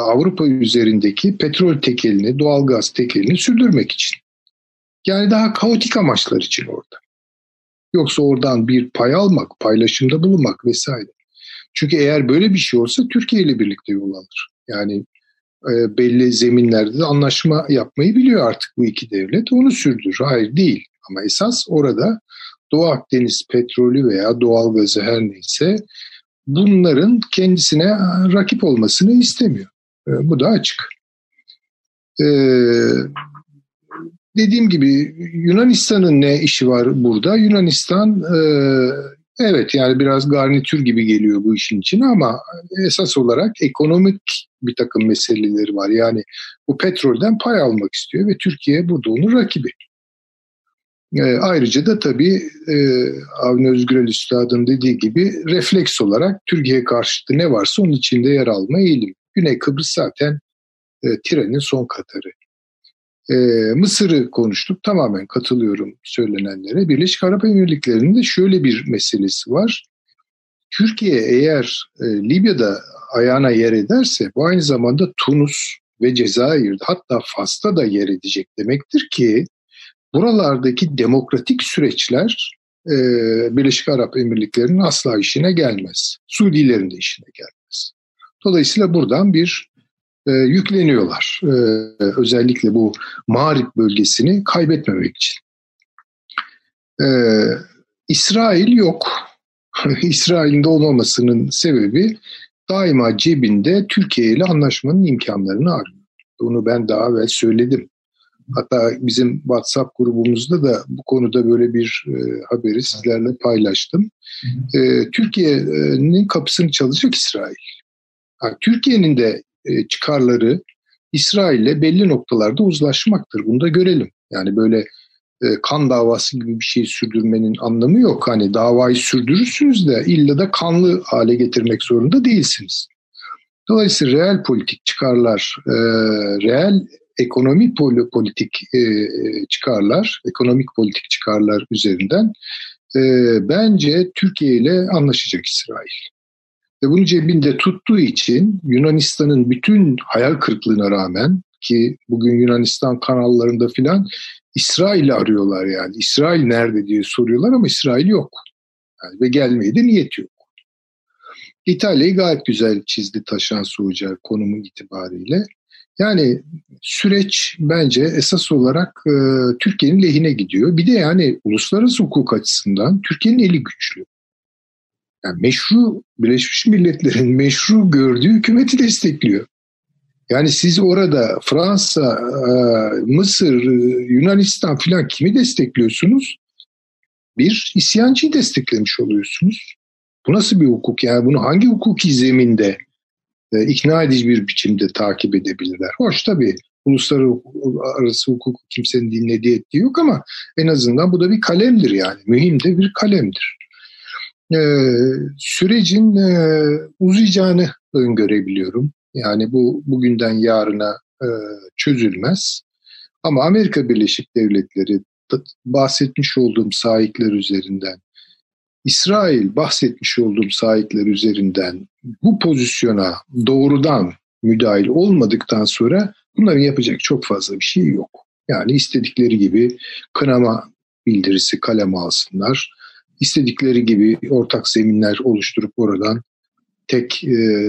Avrupa üzerindeki petrol tekelini, doğalgaz tekelini sürdürmek için. Yani daha kaotik amaçlar için orada. Yoksa oradan bir pay almak, paylaşımda bulunmak vesaire. Çünkü eğer böyle bir şey olsa Türkiye ile birlikte yol alır. Yani belli zeminlerde de anlaşma yapmayı biliyor artık bu iki devlet. Onu sürdürür. Hayır değil. Ama esas orada Doğu Akdeniz petrolü veya doğal gazı her neyse bunların kendisine rakip olmasını istemiyor. Bu da açık. Dediğim gibi Yunanistan'ın ne işi var burada? Yunanistan evet yani biraz garnitür gibi geliyor bu işin içine ama esas olarak ekonomik bir takım meseleleri var. Yani bu petrolden pay almak istiyor ve Türkiye burada onun rakibi. Ayrıca da tabii Avni Özgürer Üstad'ın dediği gibi refleks olarak Türkiye karşıtı ne varsa onun içinde yer alma eğilim. Güney Kıbrıs zaten trenin son katarı. Mısır'ı konuştuk. Tamamen katılıyorum söylenenlere. Birleşik Arap Emirlikleri'nin de şöyle bir meselesi var. Türkiye eğer Libya'da ayağına yer ederse bu aynı zamanda Tunus ve Cezayir hatta Fas'ta da yer edecek demektir ki buralardaki demokratik süreçler Birleşik Arap Emirlikleri'nin asla işine gelmez. Suudilerin de işine gelmez. Dolayısıyla buradan bir yükleniyorlar. Özellikle bu Mağrib bölgesini kaybetmemek için. İsrail yok. İsrail'in de olmamasının sebebi daima cebinde Türkiye ile anlaşmanın imkanlarını arıyor. Bunu ben daha evvel söyledim. Hatta bizim WhatsApp grubumuzda da bu konuda böyle bir haberi sizlerle paylaştım. Türkiye'nin kapısını çalacak İsrail. Yani Türkiye'nin de çıkarları İsrail'le belli noktalarda uzlaşmaktır. Bunu da görelim. Yani böyle kan davası gibi bir şey sürdürmenin anlamı yok. Hani davayı sürdürürsünüz de illa da kanlı hale getirmek zorunda değilsiniz. Dolayısıyla reel politik çıkarlar, reel ekonomi politik çıkarlar, ekonomik politik çıkarlar üzerinden bence Türkiye ile anlaşacak İsrail. Ve bunu cebinde tuttuğu için Yunanistan'ın bütün hayal kırıklığına rağmen ki bugün Yunanistan kanallarında filan İsrail'i arıyorlar yani. İsrail nerede diye soruyorlar ama İsrail yok. Yani ve gelmeye de niyeti yok. İtalya'yı gayet güzel çizdi Taşan Soğuzca konumu itibariyle. Yani süreç bence esas olarak Türkiye'nin lehine gidiyor. Bir de yani uluslararası hukuk açısından Türkiye'nin eli güçlü. Yani meşru, Birleşmiş Milletler'in meşru gördüğü hükümeti destekliyor. Yani siz orada Fransa, Mısır, Yunanistan filan kimi destekliyorsunuz? Bir isyancıyı desteklemiş oluyorsunuz. Bu nasıl bir hukuk yani? Bunu hangi hukuki zeminde ikna edici bir biçimde takip edebilirler? Hoş tabii uluslararası hukuk kimsenin dinlediği ettiği yok ama en azından bu da bir kalemdir yani. Mühim de bir kalemdir. Sürecin uzayacağını öngörebiliyorum. Yani bu bugünden yarına çözülmez. Ama Amerika Birleşik Devletleri bahsetmiş olduğum sahipler üzerinden, İsrail bahsetmiş olduğum sahipler üzerinden bu pozisyona doğrudan müdahil olmadıktan sonra bunların yapacak çok fazla bir şey yok. Yani istedikleri gibi kınama bildirisi kaleme alsınlar. İstedikleri gibi ortak zeminler oluşturup oradan tek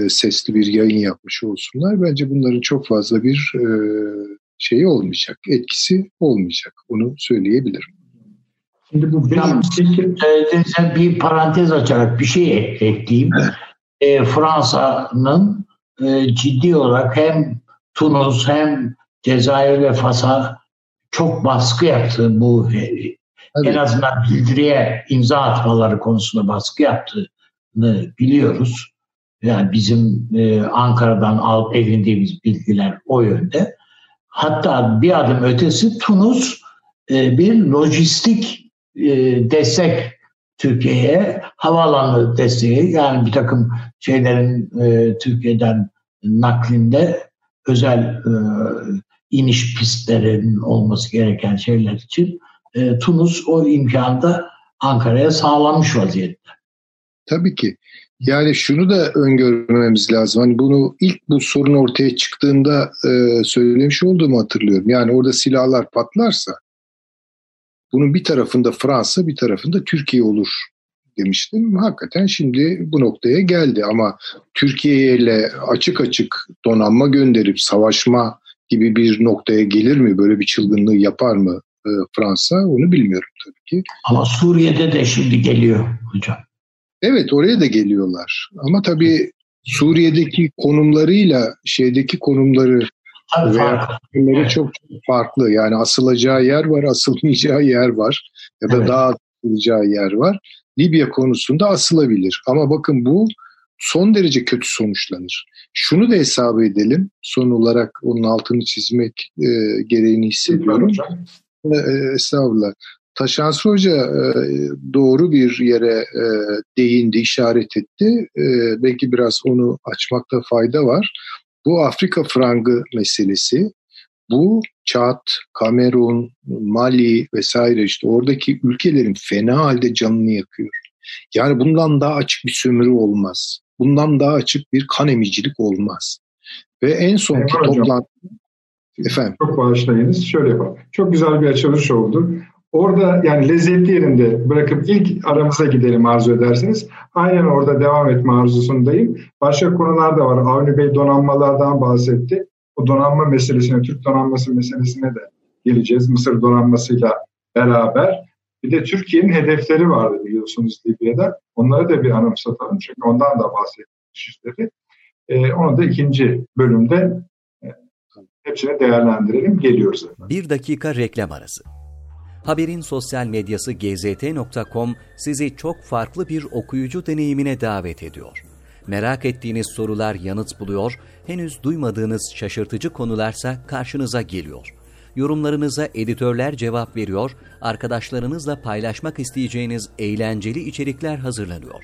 sesli bir yayın yapmış olsunlar. Bence bunların çok fazla bir şeyi olmayacak, etkisi olmayacak. Onu söyleyebilirim. Şimdi bu Trump söylediğinizden bir parantez açarak bir şey ekleyeyim. Evet. Fransa'nın ciddi olarak hem Tunus hem Cezayir ve Fas'a çok baskı yaptı bu en azından bildiriye imza atmaları konusunda baskı yaptığını biliyoruz. Yani bizim Ankara'dan alıp edindiğimiz bilgiler o yönde. Hatta bir adım ötesi Tunus bir lojistik destek Türkiye'ye, havaalanı desteği yani bir takım şeylerin Türkiye'den naklinde özel iniş pistlerinin olması gereken şeyler için Tunus o imkanı da Ankara'ya sağlamış vaziyette. Tabii ki. Yani şunu da öngörmemiz lazım. Hani bunu ilk bu sorun ortaya çıktığında söylemiş olduğumu hatırlıyorum. Yani orada silahlar patlarsa bunun bir tarafında Fransa, bir tarafında Türkiye olur demiştim. Hakikaten şimdi bu noktaya geldi ama Türkiye ile açık açık donanma gönderip savaşma gibi bir noktaya gelir mi? Böyle bir çılgınlığı yapar mı Fransa? Onu bilmiyorum tabii ki. Ama Suriye'de de şimdi geliyor hocam. Evet, oraya da geliyorlar. Ama tabii Suriye'deki konumlarıyla şeydeki konumları ve çok farklı. Yani asılacağı yer var, asılmayacağı yer var ya da daha asılacağı yer var. Libya konusunda asılabilir. Ama bakın bu son derece kötü sonuçlanır. Şunu da hesaba edelim. Son olarak onun altını çizmek gereğini hissediyorum. Estağfurullah. Taşansu Hoca doğru bir yere değindi, işaret etti. Belki biraz onu açmakta fayda var. Bu Afrika Frangı meselesi, bu Çat, Kamerun, Mali vesaire işte oradaki ülkelerin fena halde canını yakıyor. Yani bundan daha açık bir sömürü olmaz. Bundan daha açık bir kan emicilik olmaz. Ve en sonki toplantı... Efendim. Çok bağışlayınız. Şöyle yapalım. Çok güzel bir açılış oldu. Orada yani lezzetli yerinde bırakıp ilk aramıza gidelim arzu ederseniz. Aynen orada devam etme arzusundayım. Başka konular da var. Avni Bey donanmalardan bahsetti. O donanma meselesine, Türk donanması meselesine de geleceğiz. Mısır donanmasıyla beraber. Bir de Türkiye'nin hedefleri vardı biliyorsunuz Libya'da. Onları da bir anımsatalım. Çünkü ondan da bahsetmiştik. Onu da ikinci bölümde hepsini değerlendirelim. Geliyoruz efendim. Bir dakika reklam arası. Haberin sosyal medyası gzt.com sizi çok farklı bir okuyucu deneyimine davet ediyor. Merak ettiğiniz sorular yanıt buluyor, henüz duymadığınız şaşırtıcı konularsa karşınıza geliyor. Yorumlarınıza editörler cevap veriyor, arkadaşlarınızla paylaşmak isteyeceğiniz eğlenceli içerikler hazırlanıyor.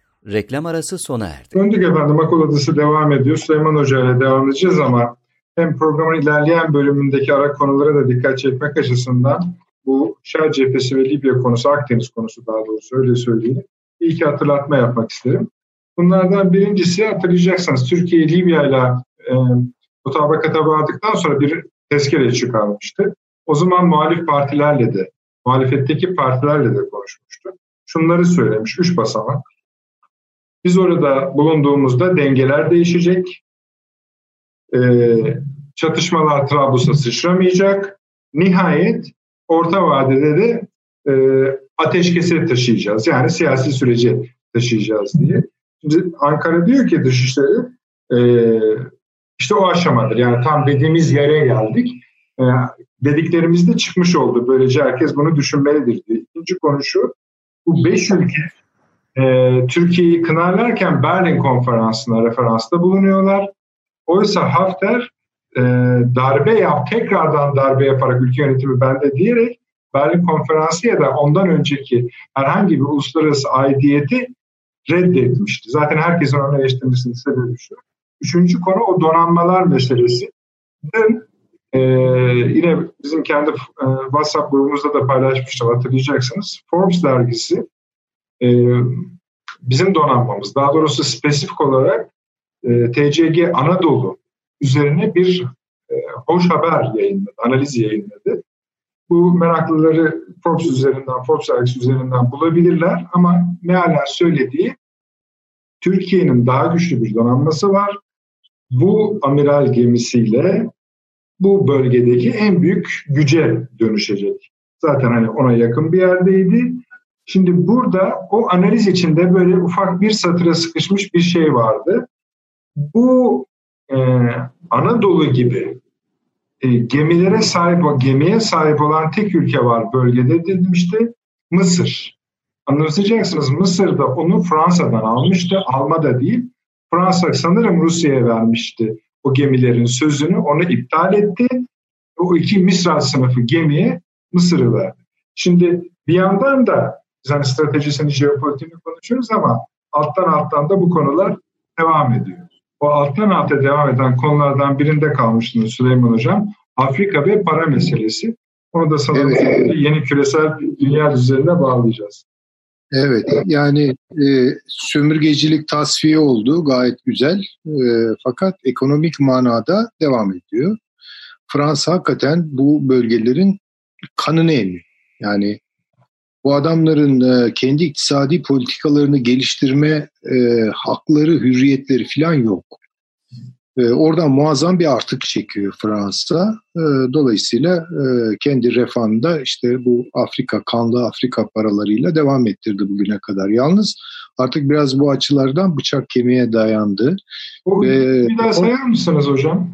Reklam arası sona erdi. Döndük efendim, Akıl Odası devam ediyor. Süleyman Hoca ile devam edeceğiz ama hem programın ilerleyen bölümündeki ara konulara da dikkat çekmek açısından bu Şah cephesi ve Libya konusu, Akdeniz konusu daha doğrusu öyle söyleyeyim. İyi ki hatırlatma yapmak isterim. Bunlardan birincisi hatırlayacaksanız Türkiye Libya ile mutabakata vardıktan sonra bir tezkere çıkarmıştı. O zaman muhalif partilerle de, muhalefetteki partilerle de konuşmuştu. Şunları söylemiş, 3 basamak. Biz orada bulunduğumuzda dengeler değişecek, çatışmalar Trablus'a sıçramayacak, nihayet orta vadede de ateşkese taşıyacağız. Yani siyasi süreci taşıyacağız diye. Şimdi Ankara diyor ki Dışişleri işte o aşamadır. Yani tam dediğimiz yere geldik. Dediklerimiz de çıkmış oldu. Böylece herkes bunu düşünmelidir diye. İkinci konu şu. Bu 5 ülke Türkiye'yi kınarlarken Berlin Konferansı'na referansta bulunuyorlar. Oysa Hafter tekrardan darbe yaparak ülke yönetimi bende diyerek Berlin Konferansı ya da ondan önceki herhangi bir uluslararası aidiyeti reddetmişti. Zaten herkesin ona eleştirmesinin sebebi şu. Üçüncü konu o donanmalar meselesi. Dün yine bizim kendi WhatsApp grubumuzda da paylaşmıştım, hatırlayacaksınız. Forbes dergisi bizim donanmamız, daha doğrusu spesifik olarak TCG Anadolu üzerine bir hoş haber yayınladı, analiz yayınladı. Bu meraklıları Forbes dergisi üzerinden bulabilirler ama mealen söylediği Türkiye'nin daha güçlü bir donanması var. Bu amiral gemisiyle bu bölgedeki en büyük güce dönüşecek. Zaten hani ona yakın bir yerdeydi. Şimdi burada o analiz içinde böyle ufak bir satıra sıkışmış bir şey vardı. Bu Anadolu gibi gemiye sahip olan tek ülke var bölgede demişti. Mısır. Anlayacaksınız, Mısır da onu Fransa'dan almıştı. Alma da değil. Fransa sanırım Rusya'ya vermişti o gemilerin sözünü. Onu iptal etti. O iki Misra sınıfı gemiye Mısır'ı verdi. Şimdi bir yandan da biz hani stratejisini, jeopolitiğini konuşuyoruz ama alttan alttan da bu konular devam ediyor. O alttan alta devam eden konulardan birinde kalmıştınız Süleyman Hocam. Afrika ve para meselesi. Onu da sanırım yeni küresel dünya düzenine bağlayacağız. Evet, yani sömürgecilik tasfiye oldu, gayet güzel. Fakat ekonomik manada devam ediyor. Fransa hakikaten bu bölgelerin kanını emiyor. Yani bu adamların kendi iktisadi politikalarını geliştirme hakları, hürriyetleri falan yok. Oradan muazzam bir artık çekiyor Fransa. Dolayısıyla kendi refahında işte bu Afrika, kanlı Afrika paralarıyla devam ettirdi bugüne kadar. Yalnız artık biraz bu açılardan bıçak kemiğe dayandı. Bir daha sayar mısınız hocam?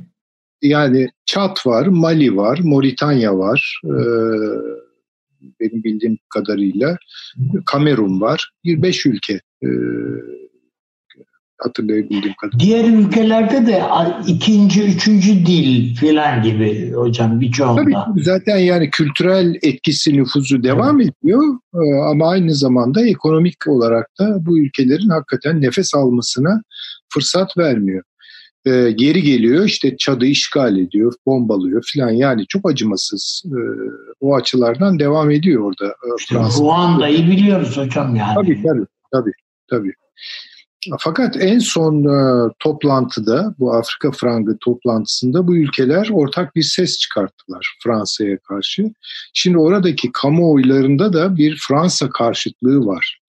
Yani Çat var, Mali var, Moritanya var. Benim bildiğim kadarıyla Kamerun var. 25 ülke hatırlayabildiğim kadarıyla. Diğer ülkelerde de ikinci, üçüncü dil falan gibi hocam birçoğunda. Tabii zaten yani kültürel etkisi, nüfuzu devam ediyor ama aynı zamanda ekonomik olarak da bu ülkelerin hakikaten nefes almasına fırsat vermiyor. Geri geliyor, işte Çad'ı işgal ediyor, bombalıyor filan, yani çok acımasız. O açılardan devam ediyor orada. İşte Ruanda'yı biliyoruz hocam yani. Tabii. Fakat en son toplantıda, bu Afrika Frangı toplantısında bu ülkeler ortak bir ses çıkarttılar Fransa'ya karşı. Şimdi oradaki kamuoylarında da bir Fransa karşıtlığı var.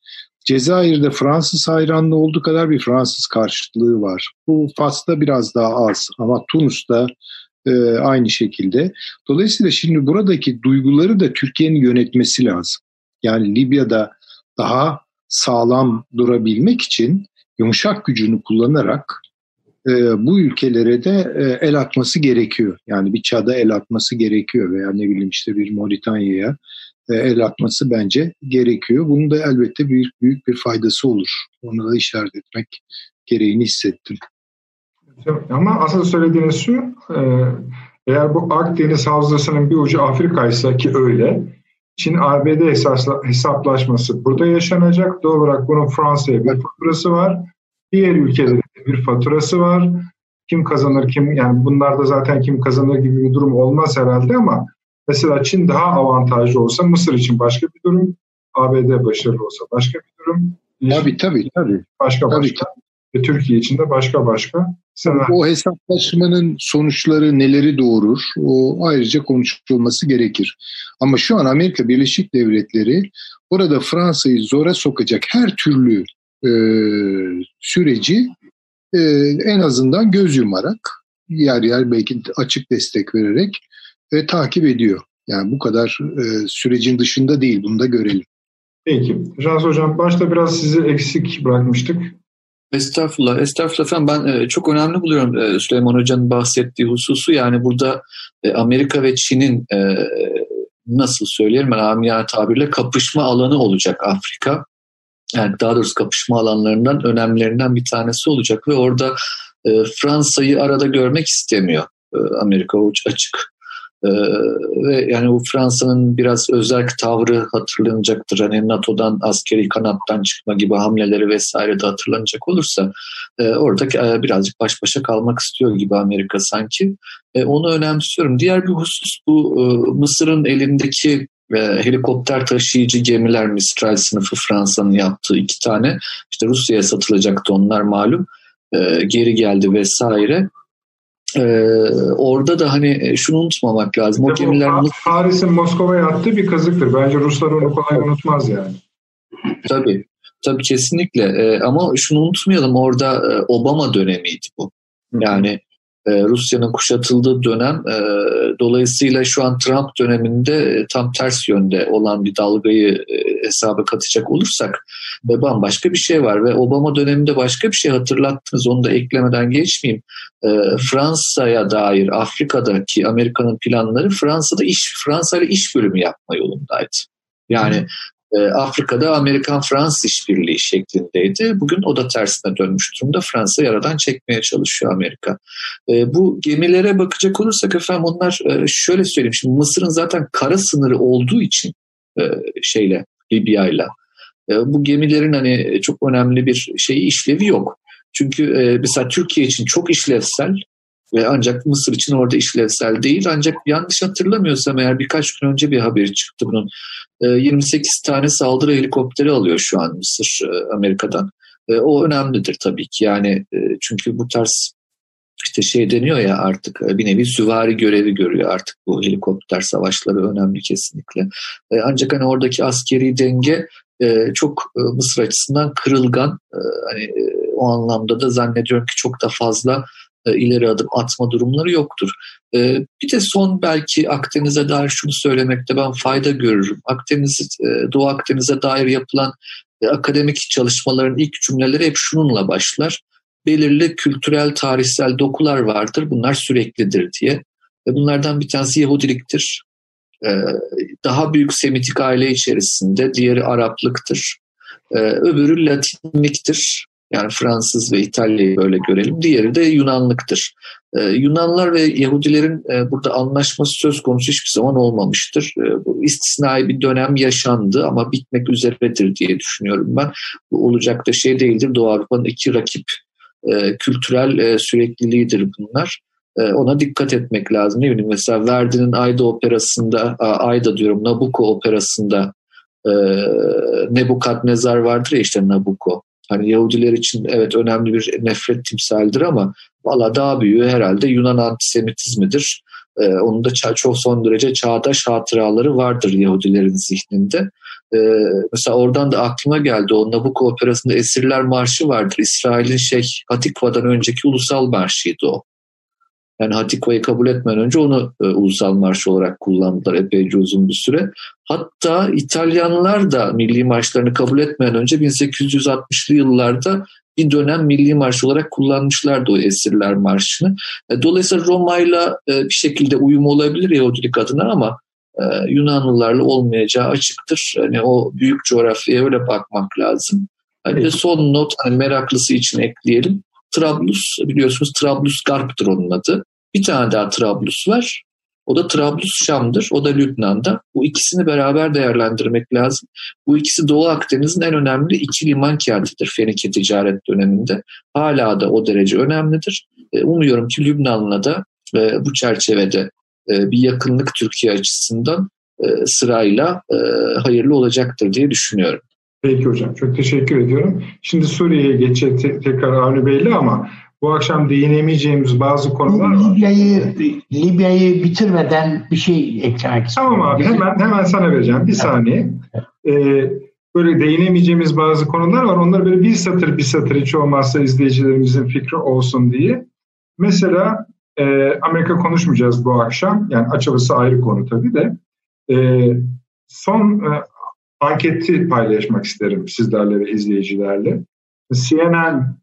Cezayir'de Fransız hayranlığı olduğu kadar bir Fransız karşıtlığı var. Bu Fas'ta biraz daha az ama Tunus'ta aynı şekilde. Dolayısıyla şimdi buradaki duyguları da Türkiye'nin yönetmesi lazım. Yani Libya'da daha sağlam durabilmek için yumuşak gücünü kullanarak bu ülkelere de el atması gerekiyor. Yani bir Çad'a el atması gerekiyor veya ne bileyim işte bir Moritanya'ya el atması bence gerekiyor. Bunun da elbette büyük bir faydası olur. Onu da işaret etmek gereğini hissettim. Ama asıl söylediğiniz şu, eğer bu Akdeniz Havzası'nın bir ucu Afrika'ysa ki öyle, Çin-ABD hesaplaşması burada yaşanacak. Doğal olarak bunun Fransa'ya bir faturası var. Diğer ülkelerin bir faturası var. Kim kazanır, kim, yani bunlarda zaten kim kazanır gibi bir durum olmaz herhalde ama mesela Çin daha avantajlı olsa Mısır için başka bir durum, ABD başarılı olsa başka bir durum. Tabii. Başka. Ve Türkiye için de başka. O hesaplaşmanın sonuçları neleri doğurur? O ayrıca konuşulması gerekir. Ama şu an Amerika Birleşik Devletleri orada Fransa'yı zora sokacak her türlü süreci en azından göz yumarak, yer yer belki açık destek vererek takip ediyor. Yani bu kadar sürecin dışında değil, bunu da görelim. Peki. Taşan Hocam, başta biraz sizi eksik bırakmıştık. Estağfurullah efendim. Ben çok önemli buluyorum Süleyman Hoca'nın bahsettiği hususu. Yani burada Amerika ve Çin'in nasıl söyleyelim ben amiyane tabirle kapışma alanı olacak Afrika. Yani daha doğrusu kapışma alanlarından önemlilerinden bir tanesi olacak ve orada Fransa'yı arada görmek istemiyor Amerika, o açık. Ve yani bu Fransa'nın biraz özerk tavrı hatırlanacaktır. Hani NATO'dan askeri kanattan çıkma gibi hamleleri vesaire de hatırlanacak olursa oradaki birazcık baş başa kalmak istiyor gibi Amerika sanki. Onu önemsiyorum. Diğer bir husus bu Mısır'ın elindeki helikopter taşıyıcı gemiler, Mistral sınıfı Fransa'nın yaptığı 2 tane. İşte Rusya'ya satılacaktı onlar malum. Geri geldi vesaire. Orada da hani şunu unutmamak lazım. O gemiler Paris'in Moskova'ya attığı bir kazıktır. Bence Ruslar onu kolay unutmaz yani. Tabii kesinlikle. Ama şunu unutmayalım, orada Obama dönemiydi bu. Yani Rusya'nın kuşatıldığı dönem. Dolayısıyla şu an Trump döneminde tam ters yönde olan bir dalgayı hesaba katacak olursak bambaşka bir şey var ve Obama döneminde başka bir şey hatırlattınız, onu da eklemeden geçmeyeyim. Fransa'ya dair Afrika'daki Amerika'nın planları Fransa ile iş bölümü yapma yolundaydı. Yani Afrika'da Amerikan-Fransız işbirliği şeklindeydi. Bugün o da tersine dönmüş durumda. Fransa yaradan çekmeye çalışıyor Amerika. Bu gemilere bakacak olursak efendim onlar şöyle söyleyeyim. Şimdi Mısır'ın zaten kara sınırı olduğu için Libya'yla bu gemilerin hani çok önemli bir şeyi, işlevi yok. Çünkü mesela Türkiye için çok işlevsel ve ancak Mısır için orada işlevsel değil. Ancak yanlış hatırlamıyorsam eğer birkaç gün önce bir haberi çıktı bunun. 28 tane saldırı helikopteri alıyor şu an Mısır Amerika'dan. O önemlidir tabii ki. Yani çünkü bu tarz işte şey deniyor ya artık, bir nevi süvari görevi görüyor artık bu helikopter savaşları, önemli kesinlikle. Ancak hani oradaki askeri denge çok Mısır açısından kırılgan. Hani o anlamda da zannediyorum ki çok da fazla ileri adım atma durumları yoktur. Bir de son belki Akdeniz'e dair şunu söylemekte ben fayda görürüm. Doğu Akdeniz'e dair yapılan akademik çalışmaların ilk cümleleri hep şununla başlar. Belirli kültürel, tarihsel dokular vardır. Bunlar süreklidir diye. Bunlardan bir tanesi Yahudiliktir. Daha büyük Semitik aile içerisinde. Diğeri Araplıktır. Öbürü Latinliktir. Yani Fransız ve İtalya'yı böyle görelim. Diğeri de Yunanlıktır. Yunanlar ve Yahudilerin burada anlaşması söz konusu hiçbir zaman olmamıştır. Bu istisnai bir dönem yaşandı ama bitmek üzeredir diye düşünüyorum ben. Bu olacak da şey değildir. Doğu Avrupa'nın iki rakip kültürel sürekliliğidir bunlar. Ona dikkat etmek lazım. Ne bileyim mesela Verdi'nin Nabucco operasında Nebukadnezar vardır ya, işte Nabucco. Hani Yahudiler için evet önemli bir nefret timsalidir ama valla daha büyüğü herhalde Yunan antisemitizmidir. Onun da çok son derece çağdaş hatıraları vardır Yahudilerin zihninde. Mesela oradan da aklıma geldi, o Nabucco operasında Esirler Marşı vardır. İsrail'in Hatikva'dan önceki ulusal marşıydı o. Yani Hatikva'yı kabul etmeden önce onu ulusal marş olarak kullandılar epeyce uzun bir süre. Hatta İtalyanlar da milli marşlarını kabul etmeden önce 1860'lı yıllarda bir dönem milli marş olarak kullanmışlardı o Esirler Marşı'nı. Dolayısıyla Roma'yla bir şekilde uyum olabilir Yahudilik adına ama Yunanlılarla olmayacağı açıktır. Hani o büyük coğrafyaya öyle bakmak lazım. Hani de son not, hani meraklısı için ekleyelim. Trablus, biliyorsunuz Trablusgarp'tır onun adı. Bir tane daha Trablus var. O da Trablus Şam'dır. O da Lübnan'da. Bu ikisini beraber değerlendirmek lazım. Bu ikisi Doğu Akdeniz'in en önemli iki liman kentidir Fenike ticaret döneminde. Hala da o derece önemlidir. Umuyorum ki Lübnan'la da bu çerçevede bir yakınlık Türkiye açısından sırayla hayırlı olacaktır diye düşünüyorum. Peki hocam, çok teşekkür ediyorum. Şimdi Suriye'ye geçeceğiz tekrar Avni Bey'le ama bu akşam değinemeyeceğimiz bazı konular var. Libya'yı bitirmeden bir şey eklemek istiyorum. Tamam abi, hemen sana vereceğim. Bir saniye. Böyle değinemeyeceğimiz bazı konular var. Onları böyle bir satır hiç olmazsa izleyicilerimizin fikri olsun diye. Mesela Amerika konuşmayacağız bu akşam. Yani açılısı ayrı konu tabii de. Son anketi paylaşmak isterim sizlerle ve izleyicilerle. CNN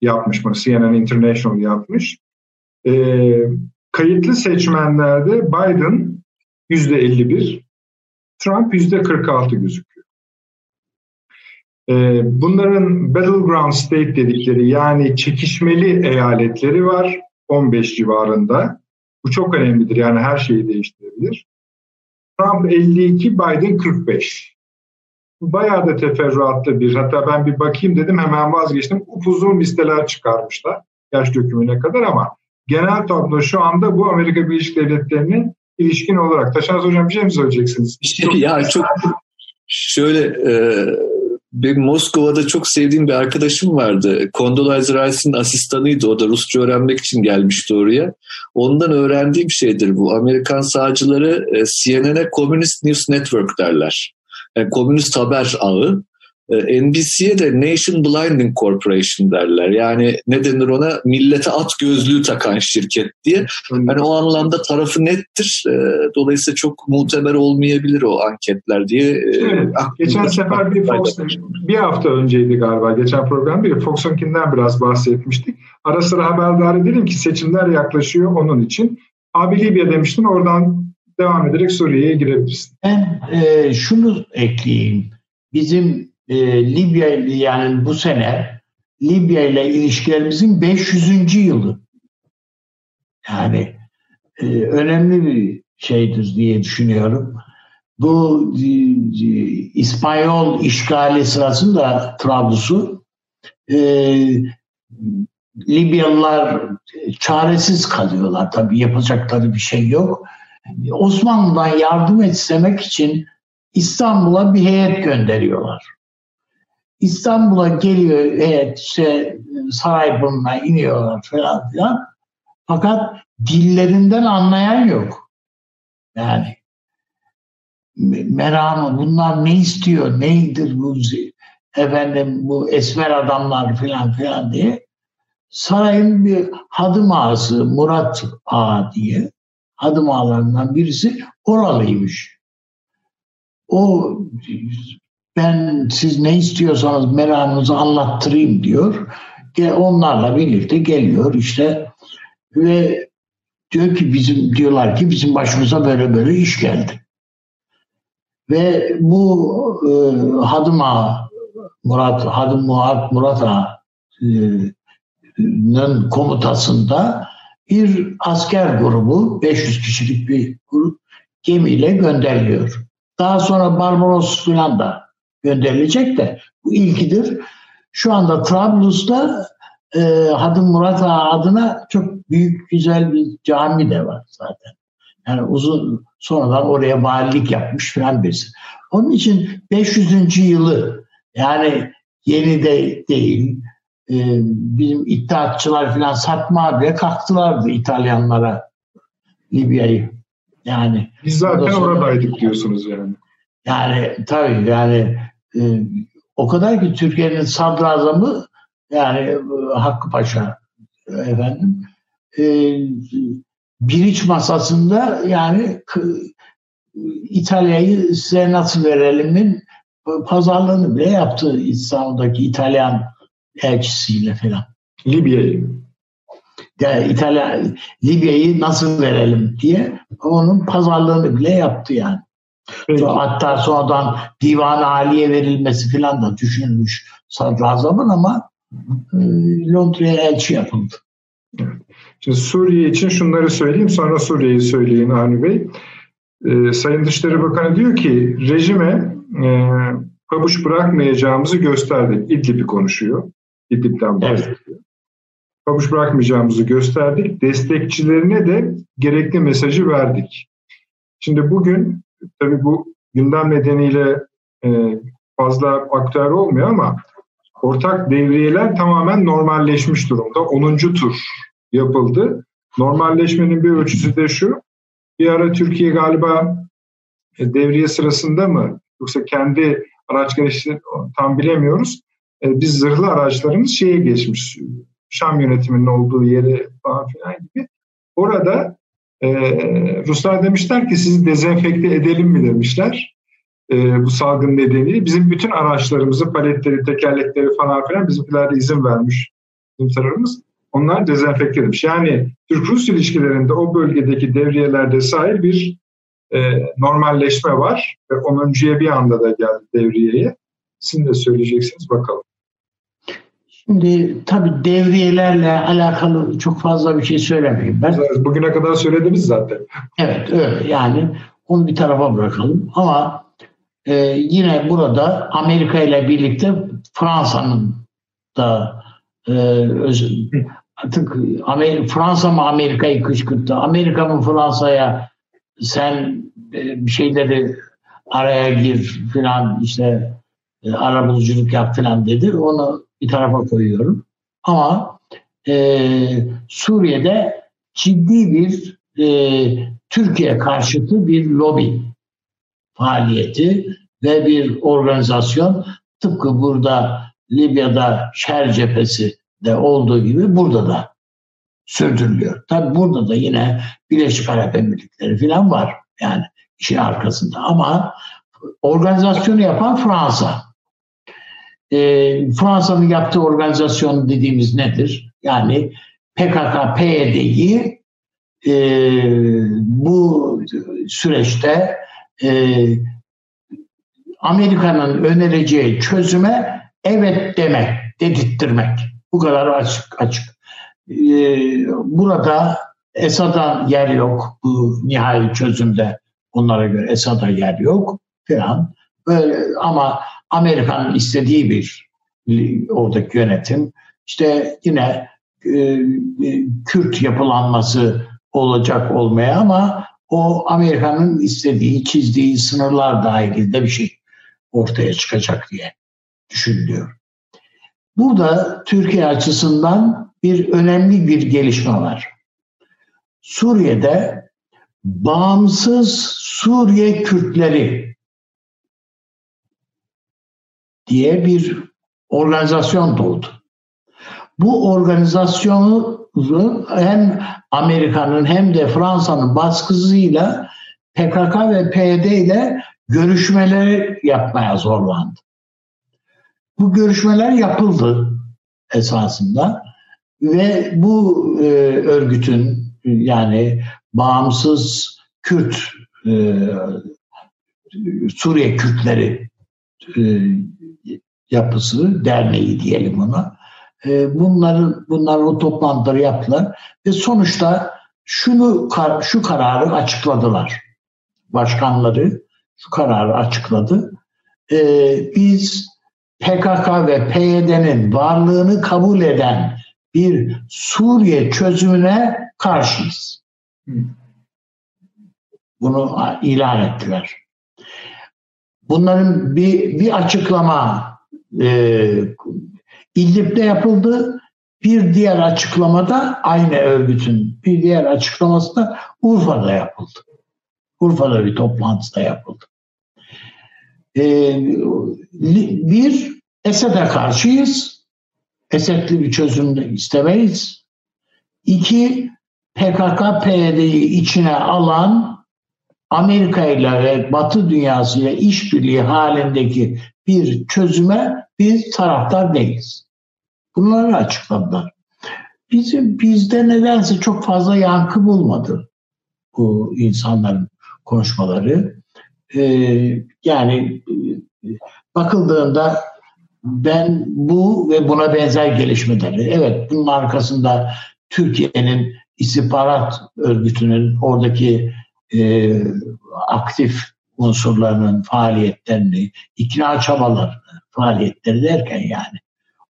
yapmış mı? CNN International yapmış. Kayıtlı seçmenlerde Biden %51, Trump %46 gözüküyor. Bunların battleground state dedikleri, yani çekişmeli eyaletleri var. 15 civarında. Bu çok önemlidir. Yani her şeyi değiştirebilir. Trump 52, Biden 45. Bu bayağı da teferruatlı bir. Hatta ben bir bakayım dedim, hemen vazgeçtim. Upuzun listeler çıkarmışlar yaş dökümüne kadar ama genel tablo şu anda bu Amerika Birleşik Devletleri'nin ilişkin olarak. Taşansu Hocam bir şey mi söyleyeceksiniz? Bir Moskova'da çok sevdiğim bir arkadaşım vardı. Condoleezza Rice'in asistanıydı. O da Rusça öğrenmek için gelmişti oraya. Ondan öğrendiğim şeydir bu. Amerikan sağcıları CNN'e Communist News Network derler. Yani komünist haber ağı. NBC'ye de Nation Blinding Corporation derler. Yani ne denir ona? Millete at gözlüğü takan şirket diye. Yani o anlamda tarafı nettir. Dolayısıyla çok muteber olmayabilir o anketler diye. Geçen sefer bir Fox, bir hafta önceydi galiba. Geçen programda bir Fox'unkinden biraz bahsetmiştik. Ara sıra haberdar edelim ki seçimler yaklaşıyor onun için. Abi Libya demiştin, oradan devam ederek Suriye'ye girebilirsin. Ben şunu ekleyeyim. Bizim Libya ile, yani bu sene Libya ile ilişkilerimizin 500. yılı. Yani önemli bir şeydir diye düşünüyorum. Bu İspanyol işgali sırasında Trablus'u Libyalılar çaresiz kalıyorlar. Tabii yapacakları bir şey yok. Osmanlı'dan yardım istemek için İstanbul'a bir heyet gönderiyorlar. İstanbul'a geliyor heyet, işte Sarayburnu'na iniyorlar falan filan. Fakat dillerinden anlayan yok. Yani meramı, bunlar ne istiyor, neydir bu efendim bu esmer adamlar filan filan diye. Sarayın bir hadım ağası, Murat Ağa diye, hadım ağalarından birisi oralıymış. O ben siz ne istiyorsanız meramınızı anlattırayım diyor. Onlarla birlikte geliyor işte ve diyor ki diyorlar ki bizim başımıza böyle böyle iş geldi. Ve bu Hadım Ağa, Hadım Murat Ağa'nın komutasında bir asker grubu, 500 kişilik bir grup gemiyle gönderiliyor. Daha sonra Barbaros falan da gönderilecek de bu ilkidir. Şu anda Trablus'ta Hadım Murat Ağa adına çok büyük güzel bir cami de var zaten. Yani uzun sonradan oraya valilik yapmış falan birisi. Onun için 500. yılı, yani yeni de değil, bizim iddiatçılar falan satmaya bile kalktılardı İtalyanlara Libya'yı. Yani biz zaten oradaydık diyorsunuz yani. Yani tabii yani o kadar ki Türkiye'nin sadrazamı yani Hakkı Paşa efendim biriç masasında yani İtalya'yı size nasıl verelimin pazarlığını bile yaptı İstanbul'daki İtalyan elçisiyle falan. Libya'yı. Yani Libya'yı nasıl verelim diye onun pazarlığını bile yaptı yani. Evet. Hatta sonradan Divan-ı Aliye verilmesi falan da düşünülmüş sadrazamın ama Londra'ya elçi yapıldı. Evet. Şimdi Suriye için şunları söyleyeyim, sonra Suriye'yi söyleyin Avni Bey. Sayın Dışişleri Bakanı diyor ki rejime pabuç bırakmayacağımızı gösterdik. İdlib'i konuşuyor. İdlib'den bahsediyor. Evet. Pabuç bırakmayacağımızı gösterdik. Destekçilerine de gerekli mesajı verdik. Şimdi bugün tabii bu gündem nedeniyle fazla aktüel olmuyor ama ortak devriyeler tamamen normalleşmiş durumda. 10. tur yapıldı. Normalleşmenin bir ölçüsü de şu. Bir ara Türkiye galiba devriye sırasında mı yoksa kendi araç geliştirdiğini tam bilemiyoruz. Biz zırhlı araçlarımız şeye geçmiş. Şam yönetiminin olduğu yere falan filan gibi. Orada Ruslar demişler ki sizi dezenfekte edelim mi demişler. Bu salgın nedeniyle bizim bütün araçlarımızı, paletleri, tekerlekleri falan filan bizimkiler de izin vermiş. Bizim tarafımız. Onlar dezenfekte edilmiş. Yani Türk-Rus ilişkilerinde o bölgedeki devriyelerde sahil bir normalleşme var. Ve 10.'ya bir anda da geldi devriyeye. Sizin de söyleyeceksiniz bakalım. Şimdi tabii devriyelerle alakalı çok fazla bir şey söylemeyeyim ben. Bugüne kadar söylediniz zaten. Evet öyle yani onu bir tarafa bırakalım. Ama yine burada Amerika ile birlikte Fransa'nın da artık Fransa mı Amerika'yı kışkırttı? Amerika mı Fransa'ya sen bir şeyleri araya gir filan işte arabuluculuk yap filan dedi. Onu bir tarafa koyuyorum. Ama Suriye'de ciddi bir Türkiye karşıtı bir lobi faaliyeti ve bir organizasyon tıpkı burada Libya'da Şer cephesi de olduğu gibi burada da sürdürülüyor. Tabii burada da yine Birleşik Arap Emirlikleri falan var yani işin arkasında ama organizasyonu yapan Fransa. Fransa'nın yaptığı organizasyon dediğimiz nedir? Yani PKK, PYD'yi bu süreçte Amerika'nın önereceği çözüme evet demek, dedirttirmek. Bu kadar açık. Burada Esad'a yer yok bu nihai çözümde Onlara göre Esad'a yer yok falan. Böyle, ama Amerika'nın istediği bir oradaki yönetim işte yine Kürt yapılanması olacak olmaya ama o Amerika'nın istediği, çizdiği sınırlar dahilinde bir şey ortaya çıkacak diye düşünülüyor. Burada Türkiye açısından bir önemli bir gelişme var. Suriye'de bağımsız Suriye Kürtleri diye bir organizasyon doğdu. Bu organizasyonu hem Amerika'nın hem de Fransa'nın baskısıyla PKK ve PYD ile görüşmeleri yapmaya zorlandı. Bu görüşmeler yapıldı esasında ve bu örgütün yani bağımsız Kürt, Suriye Kürtleri yapısı, derneği diyelim ona, bunlar o toplantıları yaptılar ve sonuçta şu kararı açıkladılar. Başkanları şu kararı açıkladı. Biz PKK ve PYD'nin varlığını kabul eden bir Suriye çözümüne karşıyız. Bunu ilan ettiler. Bunların bir açıklama İdlib'de yapıldı. Bir diğer açıklamada aynı örgütün bir diğer açıklaması da Urfa'da yapıldı. Urfa'da bir toplantıda yapıldı. Bir, Esad'a karşıyız. Esad'lı bir çözüm istemeyiz. İki, PKK-PYD'yi içine alan Amerika ile ve Batı dünyası ile işbirliği halindeki bir çözüme biz taraftar değiliz. Bunları açıkladılar. Bizde nedense çok fazla yankı bulmadı bu insanların konuşmaları. Yani bakıldığında ben bu ve buna benzer gelişmeleri, evet bunun arkasında Türkiye'nin istihbarat örgütünün oradaki aktif unsurlarının faaliyetlerini, ikna çabalarını, faaliyetleri derken yani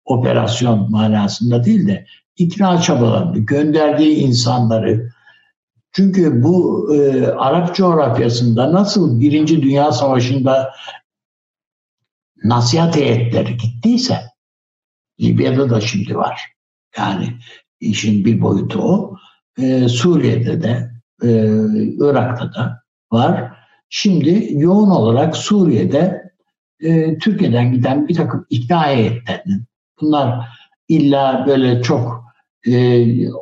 operasyon manasında değil de ikna çabalarını, gönderdiği insanları. Çünkü bu Arap coğrafyasında nasıl Birinci Dünya Savaşı'nda nasihat heyetleri gittiyse Libya'da da şimdi var. Yani işin bir boyutu o. Suriye'de de, Irak'ta da var. Şimdi yoğun olarak Suriye'de Türkiye'den giden bir takım ikna heyetlerinin, bunlar illa böyle çok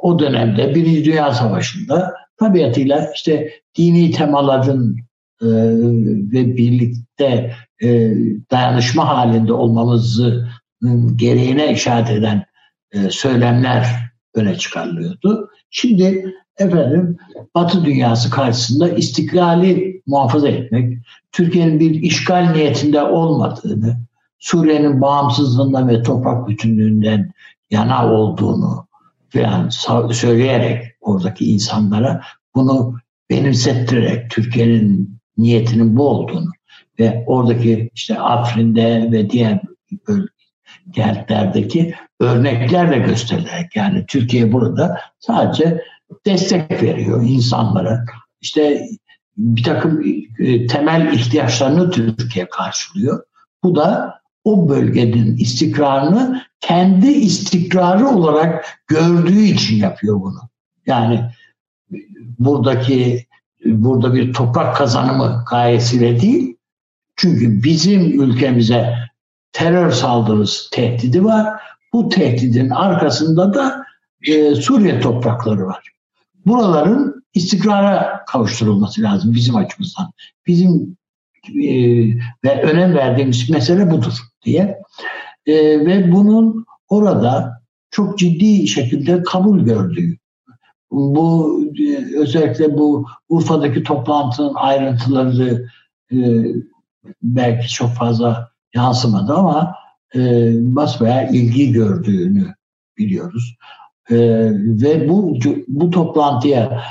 o dönemde Birinci Dünya Savaşı'nda tabiatıyla işte dini temaların ve birlikte dayanışma halinde olmamızın gereğine işaret eden söylemler öne çıkarılıyordu. Şimdi efendim Batı dünyası karşısında istikrali muhafaza etmek, Türkiye'nin bir işgal niyetinde olmadığını, Suriye'nin bağımsızlığından ve toprak bütünlüğünden yana olduğunu falan söyleyerek oradaki insanlara bunu benimsettirerek Türkiye'nin niyetinin bu olduğunu ve oradaki işte Afrin'de ve diğer kentlerdeki örneklerle göstererek yani Türkiye burada sadece destek veriyor insanlara. İşte bir takım temel ihtiyaçlarını Türkiye karşılıyor. Bu da o bölgenin istikrarını kendi istikrarı olarak gördüğü için yapıyor bunu. Yani burada bir toprak kazanımı gayesiyle değil. Çünkü bizim ülkemize terör saldırısı tehdidi var. Bu tehdidin arkasında da Suriye toprakları var. Buraların istikrara kavuşturulması lazım bizim açımızdan. Bizim ve önem verdiğimiz mesele budur diye. Ve bunun orada çok ciddi şekilde kabul gördüğü. Bu özellikle bu Urfa'daki toplantının ayrıntıları belki çok fazla yansımadı ama basbayağı ilgi gördüğünü biliyoruz. Ve bu toplantıya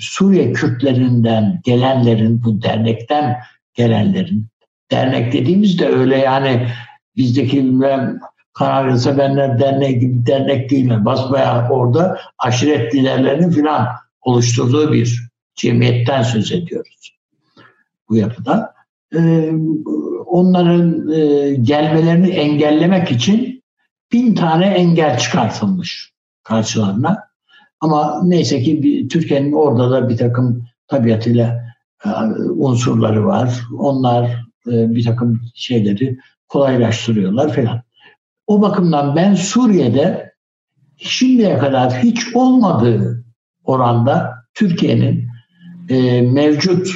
Suriye Kürtlerinden gelenlerin, bu dernekten gelenlerin, dernek dediğimizde öyle yani bizdeki bilmem Kanal Sevenler Derneği gibi dernek değil mi? Basbayağı orada aşiret liderlerinin filan oluşturduğu bir cemiyetten söz ediyoruz bu yapıda. Onların gelmelerini engellemek için 1000 tane engel çıkartılmış karşılarına. Ama neyse ki Türkiye'nin orada da bir takım tabiatıyla unsurları var. Onlar bir takım şeyleri kolaylaştırıyorlar falan. O bakımdan ben Suriye'de şimdiye kadar hiç olmadığı oranda Türkiye'nin mevcut,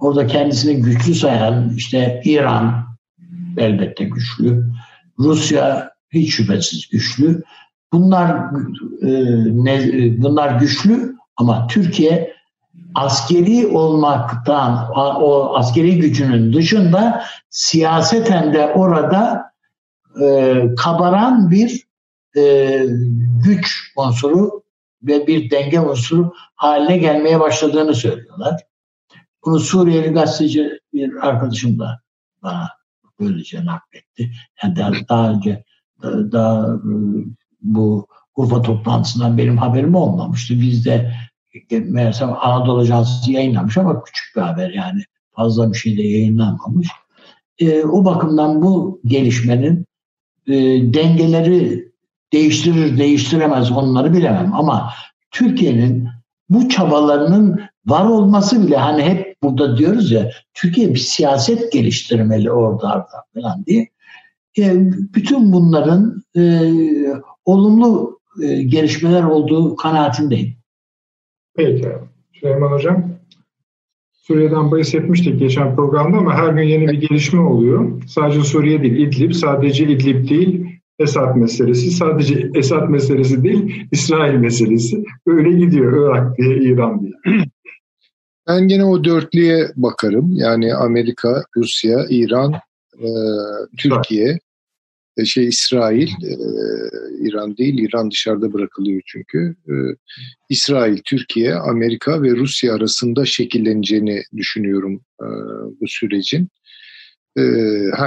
orada kendisini güçlü sayan, işte İran elbette güçlü, Rusya hiç şüphesiz güçlü. Bunlar güçlü ama Türkiye askeri olmaktan, o askeri gücünün dışında siyaseten de orada kabaran bir güç unsuru ve bir denge unsuru haline gelmeye başladığını söylüyorlar. Bunu Suriyeli gazeteci bir arkadaşım da bana böylece nakletti. Yani daha önce bu Urfa toplantısından benim haberim olmamıştı. Bizde mesela Anadolu Ajansı yayınlamış ama küçük bir haber, yani fazla bir şey de yayınlanmamış. O bakımdan bu gelişmenin dengeleri değiştirir değiştiremez onları bilemem ama Türkiye'nin bu çabalarının var olması bile, hani hep burada diyoruz ya, Türkiye bir siyaset geliştirmeli orada falan diye. Bütün bunların olumlu gelişmeler olduğu kanaatindeyim. Peki Süleyman Hocam, Suriye'den bahsetmiştik geçen programda ama her gün yeni bir gelişme oluyor. Sadece Suriye değil, İdlib, sadece İdlib değil, Esad meselesi, sadece Esad meselesi değil, İsrail meselesi. Böyle gidiyor, Irak diye, İran diye. Ben gene o dörtlüye bakarım. Yani Amerika, Rusya, İran, Türkiye, İsrail, İran değil, İran dışarıda bırakılıyor çünkü. İsrail, Türkiye, Amerika ve Rusya arasında şekilleneceğini düşünüyorum bu sürecin.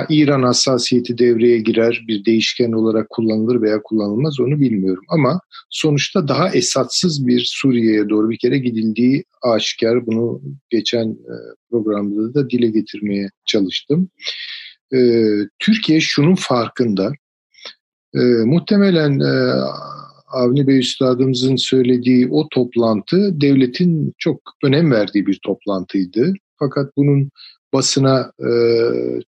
İran hassasiyeti devreye girer, bir değişken olarak kullanılır veya kullanılmaz, onu bilmiyorum. Ama sonuçta daha Esad'sız bir Suriye'ye doğru bir kere gidildiği aşikar. Bunu geçen programda da dile getirmeye çalıştım. Türkiye şunun farkında, muhtemelen Avni Bey Üstadımızın söylediği o toplantı devletin çok önem verdiği bir toplantıydı. Fakat bunun basına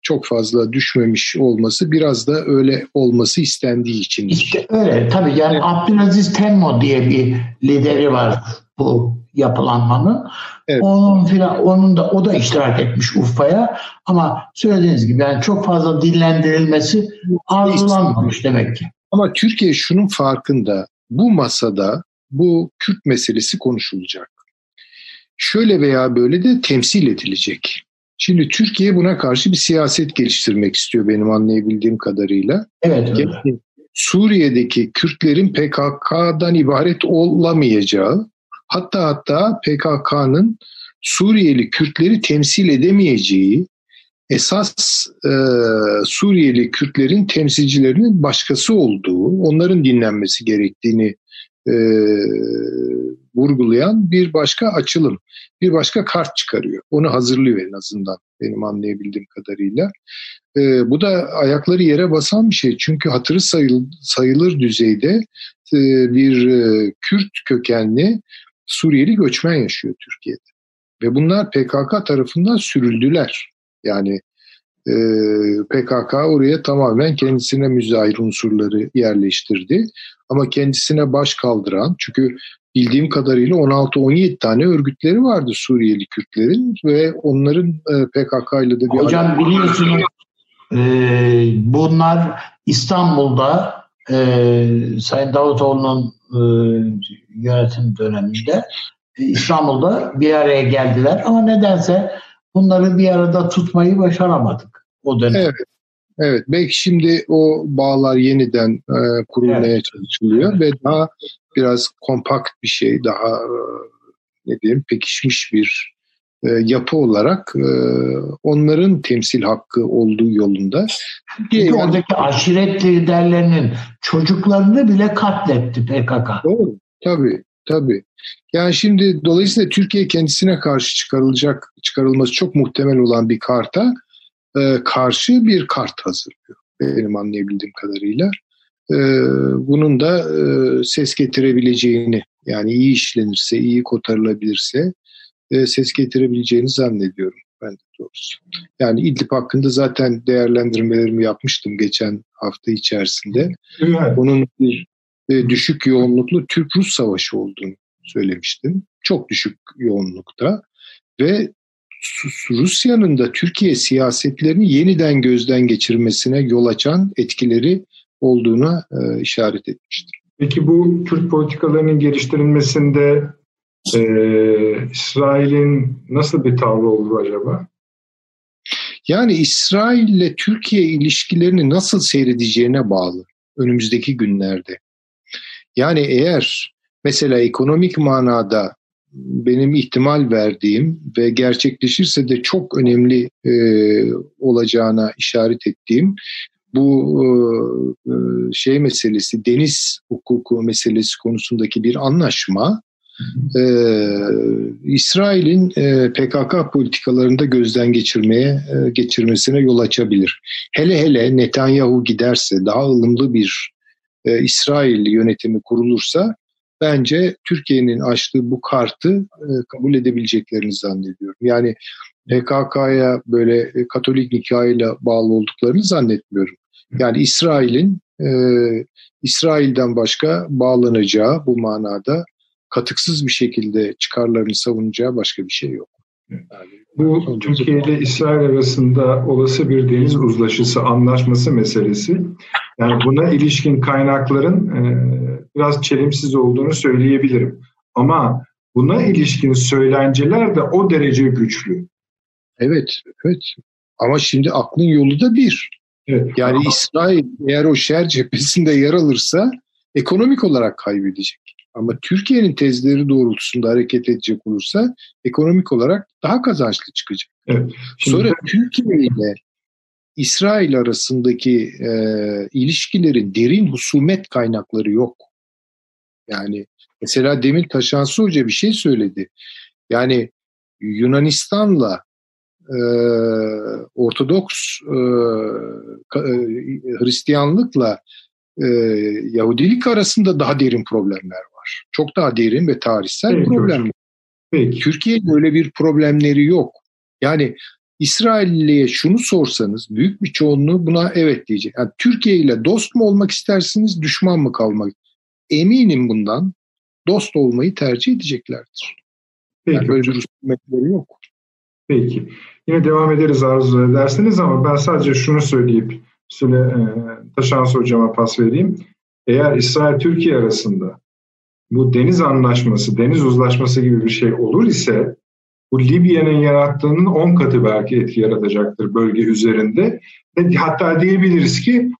çok fazla düşmemiş olması biraz da öyle olması istendiği için. İşte öyle tabii, yani Abdülaziz Temmo diye bir lideri var bu yapılanmanın. Evet. Onun da iştirak etmiş Urfa'ya ama söylediğiniz gibi yani çok fazla dillendirilmesi arzulanmamış demek ki. Ama Türkiye şunun farkında, bu masada bu Kürt meselesi konuşulacak. Şöyle veya böyle de temsil edilecek. Şimdi Türkiye buna karşı bir siyaset geliştirmek istiyor benim anlayabildiğim kadarıyla. Evet. Yani Suriye'deki Kürtlerin PKK'dan ibaret olamayacağı, hatta PKK'nın Suriyeli Kürtleri temsil edemeyeceği, esas Suriyeli Kürtlerin temsilcilerinin başkası olduğu, onların dinlenmesi gerektiğini vurgulayan bir başka açılım, bir başka kart çıkarıyor. Onu hazırlıyor en azından benim anlayabildiğim kadarıyla. Bu da ayakları yere basan bir şey. Çünkü hatırı sayılır düzeyde bir Kürt kökenli Suriyeli göçmen yaşıyor Türkiye'de. Ve bunlar PKK tarafından sürüldüler. Yani PKK oraya tamamen kendisine müzahir unsurları yerleştirdi. Ama kendisine baş kaldıran, çünkü bildiğim kadarıyla 16-17 tane örgütleri vardı Suriyeli Kürtlerin ve onların PKK'yla da bir... Hocam biliyorsunuz bunlar İstanbul'da Sayın Davutoğlu'nun yönetim döneminde İstanbul'da bir araya geldiler ama nedense bunları bir arada tutmayı başaramadık o dönem. Evet, belki şimdi o bağlar yeniden kurulmaya çalışılıyor ve daha biraz kompakt bir şey, daha ne diyeyim, pekişmiş bir yapı olarak onların temsil hakkı olduğu yolunda. Çünkü oradaki aşiret liderlerinin çocuklarını bile katletti PKK. Doğru, tabii. Yani şimdi dolayısıyla Türkiye kendisine karşı çıkarılması çok muhtemel olan bir karta karşı bir kart hazırlıyor. Benim anlayabildiğim kadarıyla. Bunun da ses getirebileceğini, yani iyi işlenirse, iyi kotarılabilirse ses getirebileceğini zannediyorum ben de doğrusu. Yani İdlib hakkında zaten değerlendirmelerimi yapmıştım geçen hafta içerisinde. Evet. Bunun bir düşük yoğunluklu Türk-Rus savaşı olduğunu söylemiştim. Çok düşük yoğunlukta ve Rusya'nın da Türkiye siyasetlerini yeniden gözden geçirmesine yol açan etkileri olduğuna işaret etmiştir. Peki bu Türk politikalarının geliştirilmesinde İsrail'in nasıl bir tavrı oldu acaba? Yani İsrail'le Türkiye ilişkilerini nasıl seyredeceğine bağlı önümüzdeki günlerde. Yani eğer mesela ekonomik manada benim ihtimal verdiğim ve gerçekleşirse de çok önemli olacağına işaret ettiğim bu şey meselesi, deniz hukuku meselesi konusundaki bir anlaşma İsrail'in PKK politikalarında gözden geçirmesine yol açabilir. Hele Netanyahu giderse, daha ılımlı bir İsrail yönetimi kurulursa bence Türkiye'nin açtığı bu kartı kabul edebileceklerini zannediyorum. Yani PKK'ya böyle Katolik nikahıyla bağlı olduklarını zannetmiyorum. Yani İsrail'in İsrail'den başka bağlanacağı, bu manada katıksız bir şekilde çıkarlarını savunacağı başka bir şey yok. Yani bu Türkiye ile İsrail arasında olası bir deniz uzlaşısı, anlaşması meselesi. Yani buna ilişkin kaynakların biraz çelimsiz olduğunu söyleyebilirim. Ama buna ilişkin söylenceler de o derece güçlü. Evet. Ama şimdi aklın yolu da bir. Evet. Yani ama İsrail eğer o şer cephesinde yer alırsa ekonomik olarak kaybedecek. Ama Türkiye'nin tezleri doğrultusunda hareket edecek olursa ekonomik olarak daha kazançlı çıkacak. Evet. Sonra Türkiye ile İsrail arasındaki ilişkilerin derin husumet kaynakları yok. Yani mesela demin Taşansu Hoca bir şey söyledi. Yani Yunanistan'la Ortodoks Hristiyanlıkla Yahudilik arasında daha derin problemler var. Çok daha derin ve tarihsel problemler. Peki. Türkiye'nin öyle bir problemleri yok. Yani İsrailli'ye şunu sorsanız büyük bir çoğunluğu buna evet diyecek. Yani Türkiye ile dost mu olmak istersiniz, düşman mı kalmak? Eminim bundan dost olmayı tercih edeceklerdir. Peki, yani böyle bir hükümetleri yok. Peki. Yine devam ederiz arzu ederseniz ama ben sadece şunu söyleyip Taşansu Hocama pas vereyim. Eğer İsrail-Türkiye arasında bu deniz anlaşması, deniz uzlaşması gibi bir şey olur ise bu Libya'nın yarattığının 10 katı belki etki yaratacaktır bölge üzerinde. Hatta diyebiliriz ki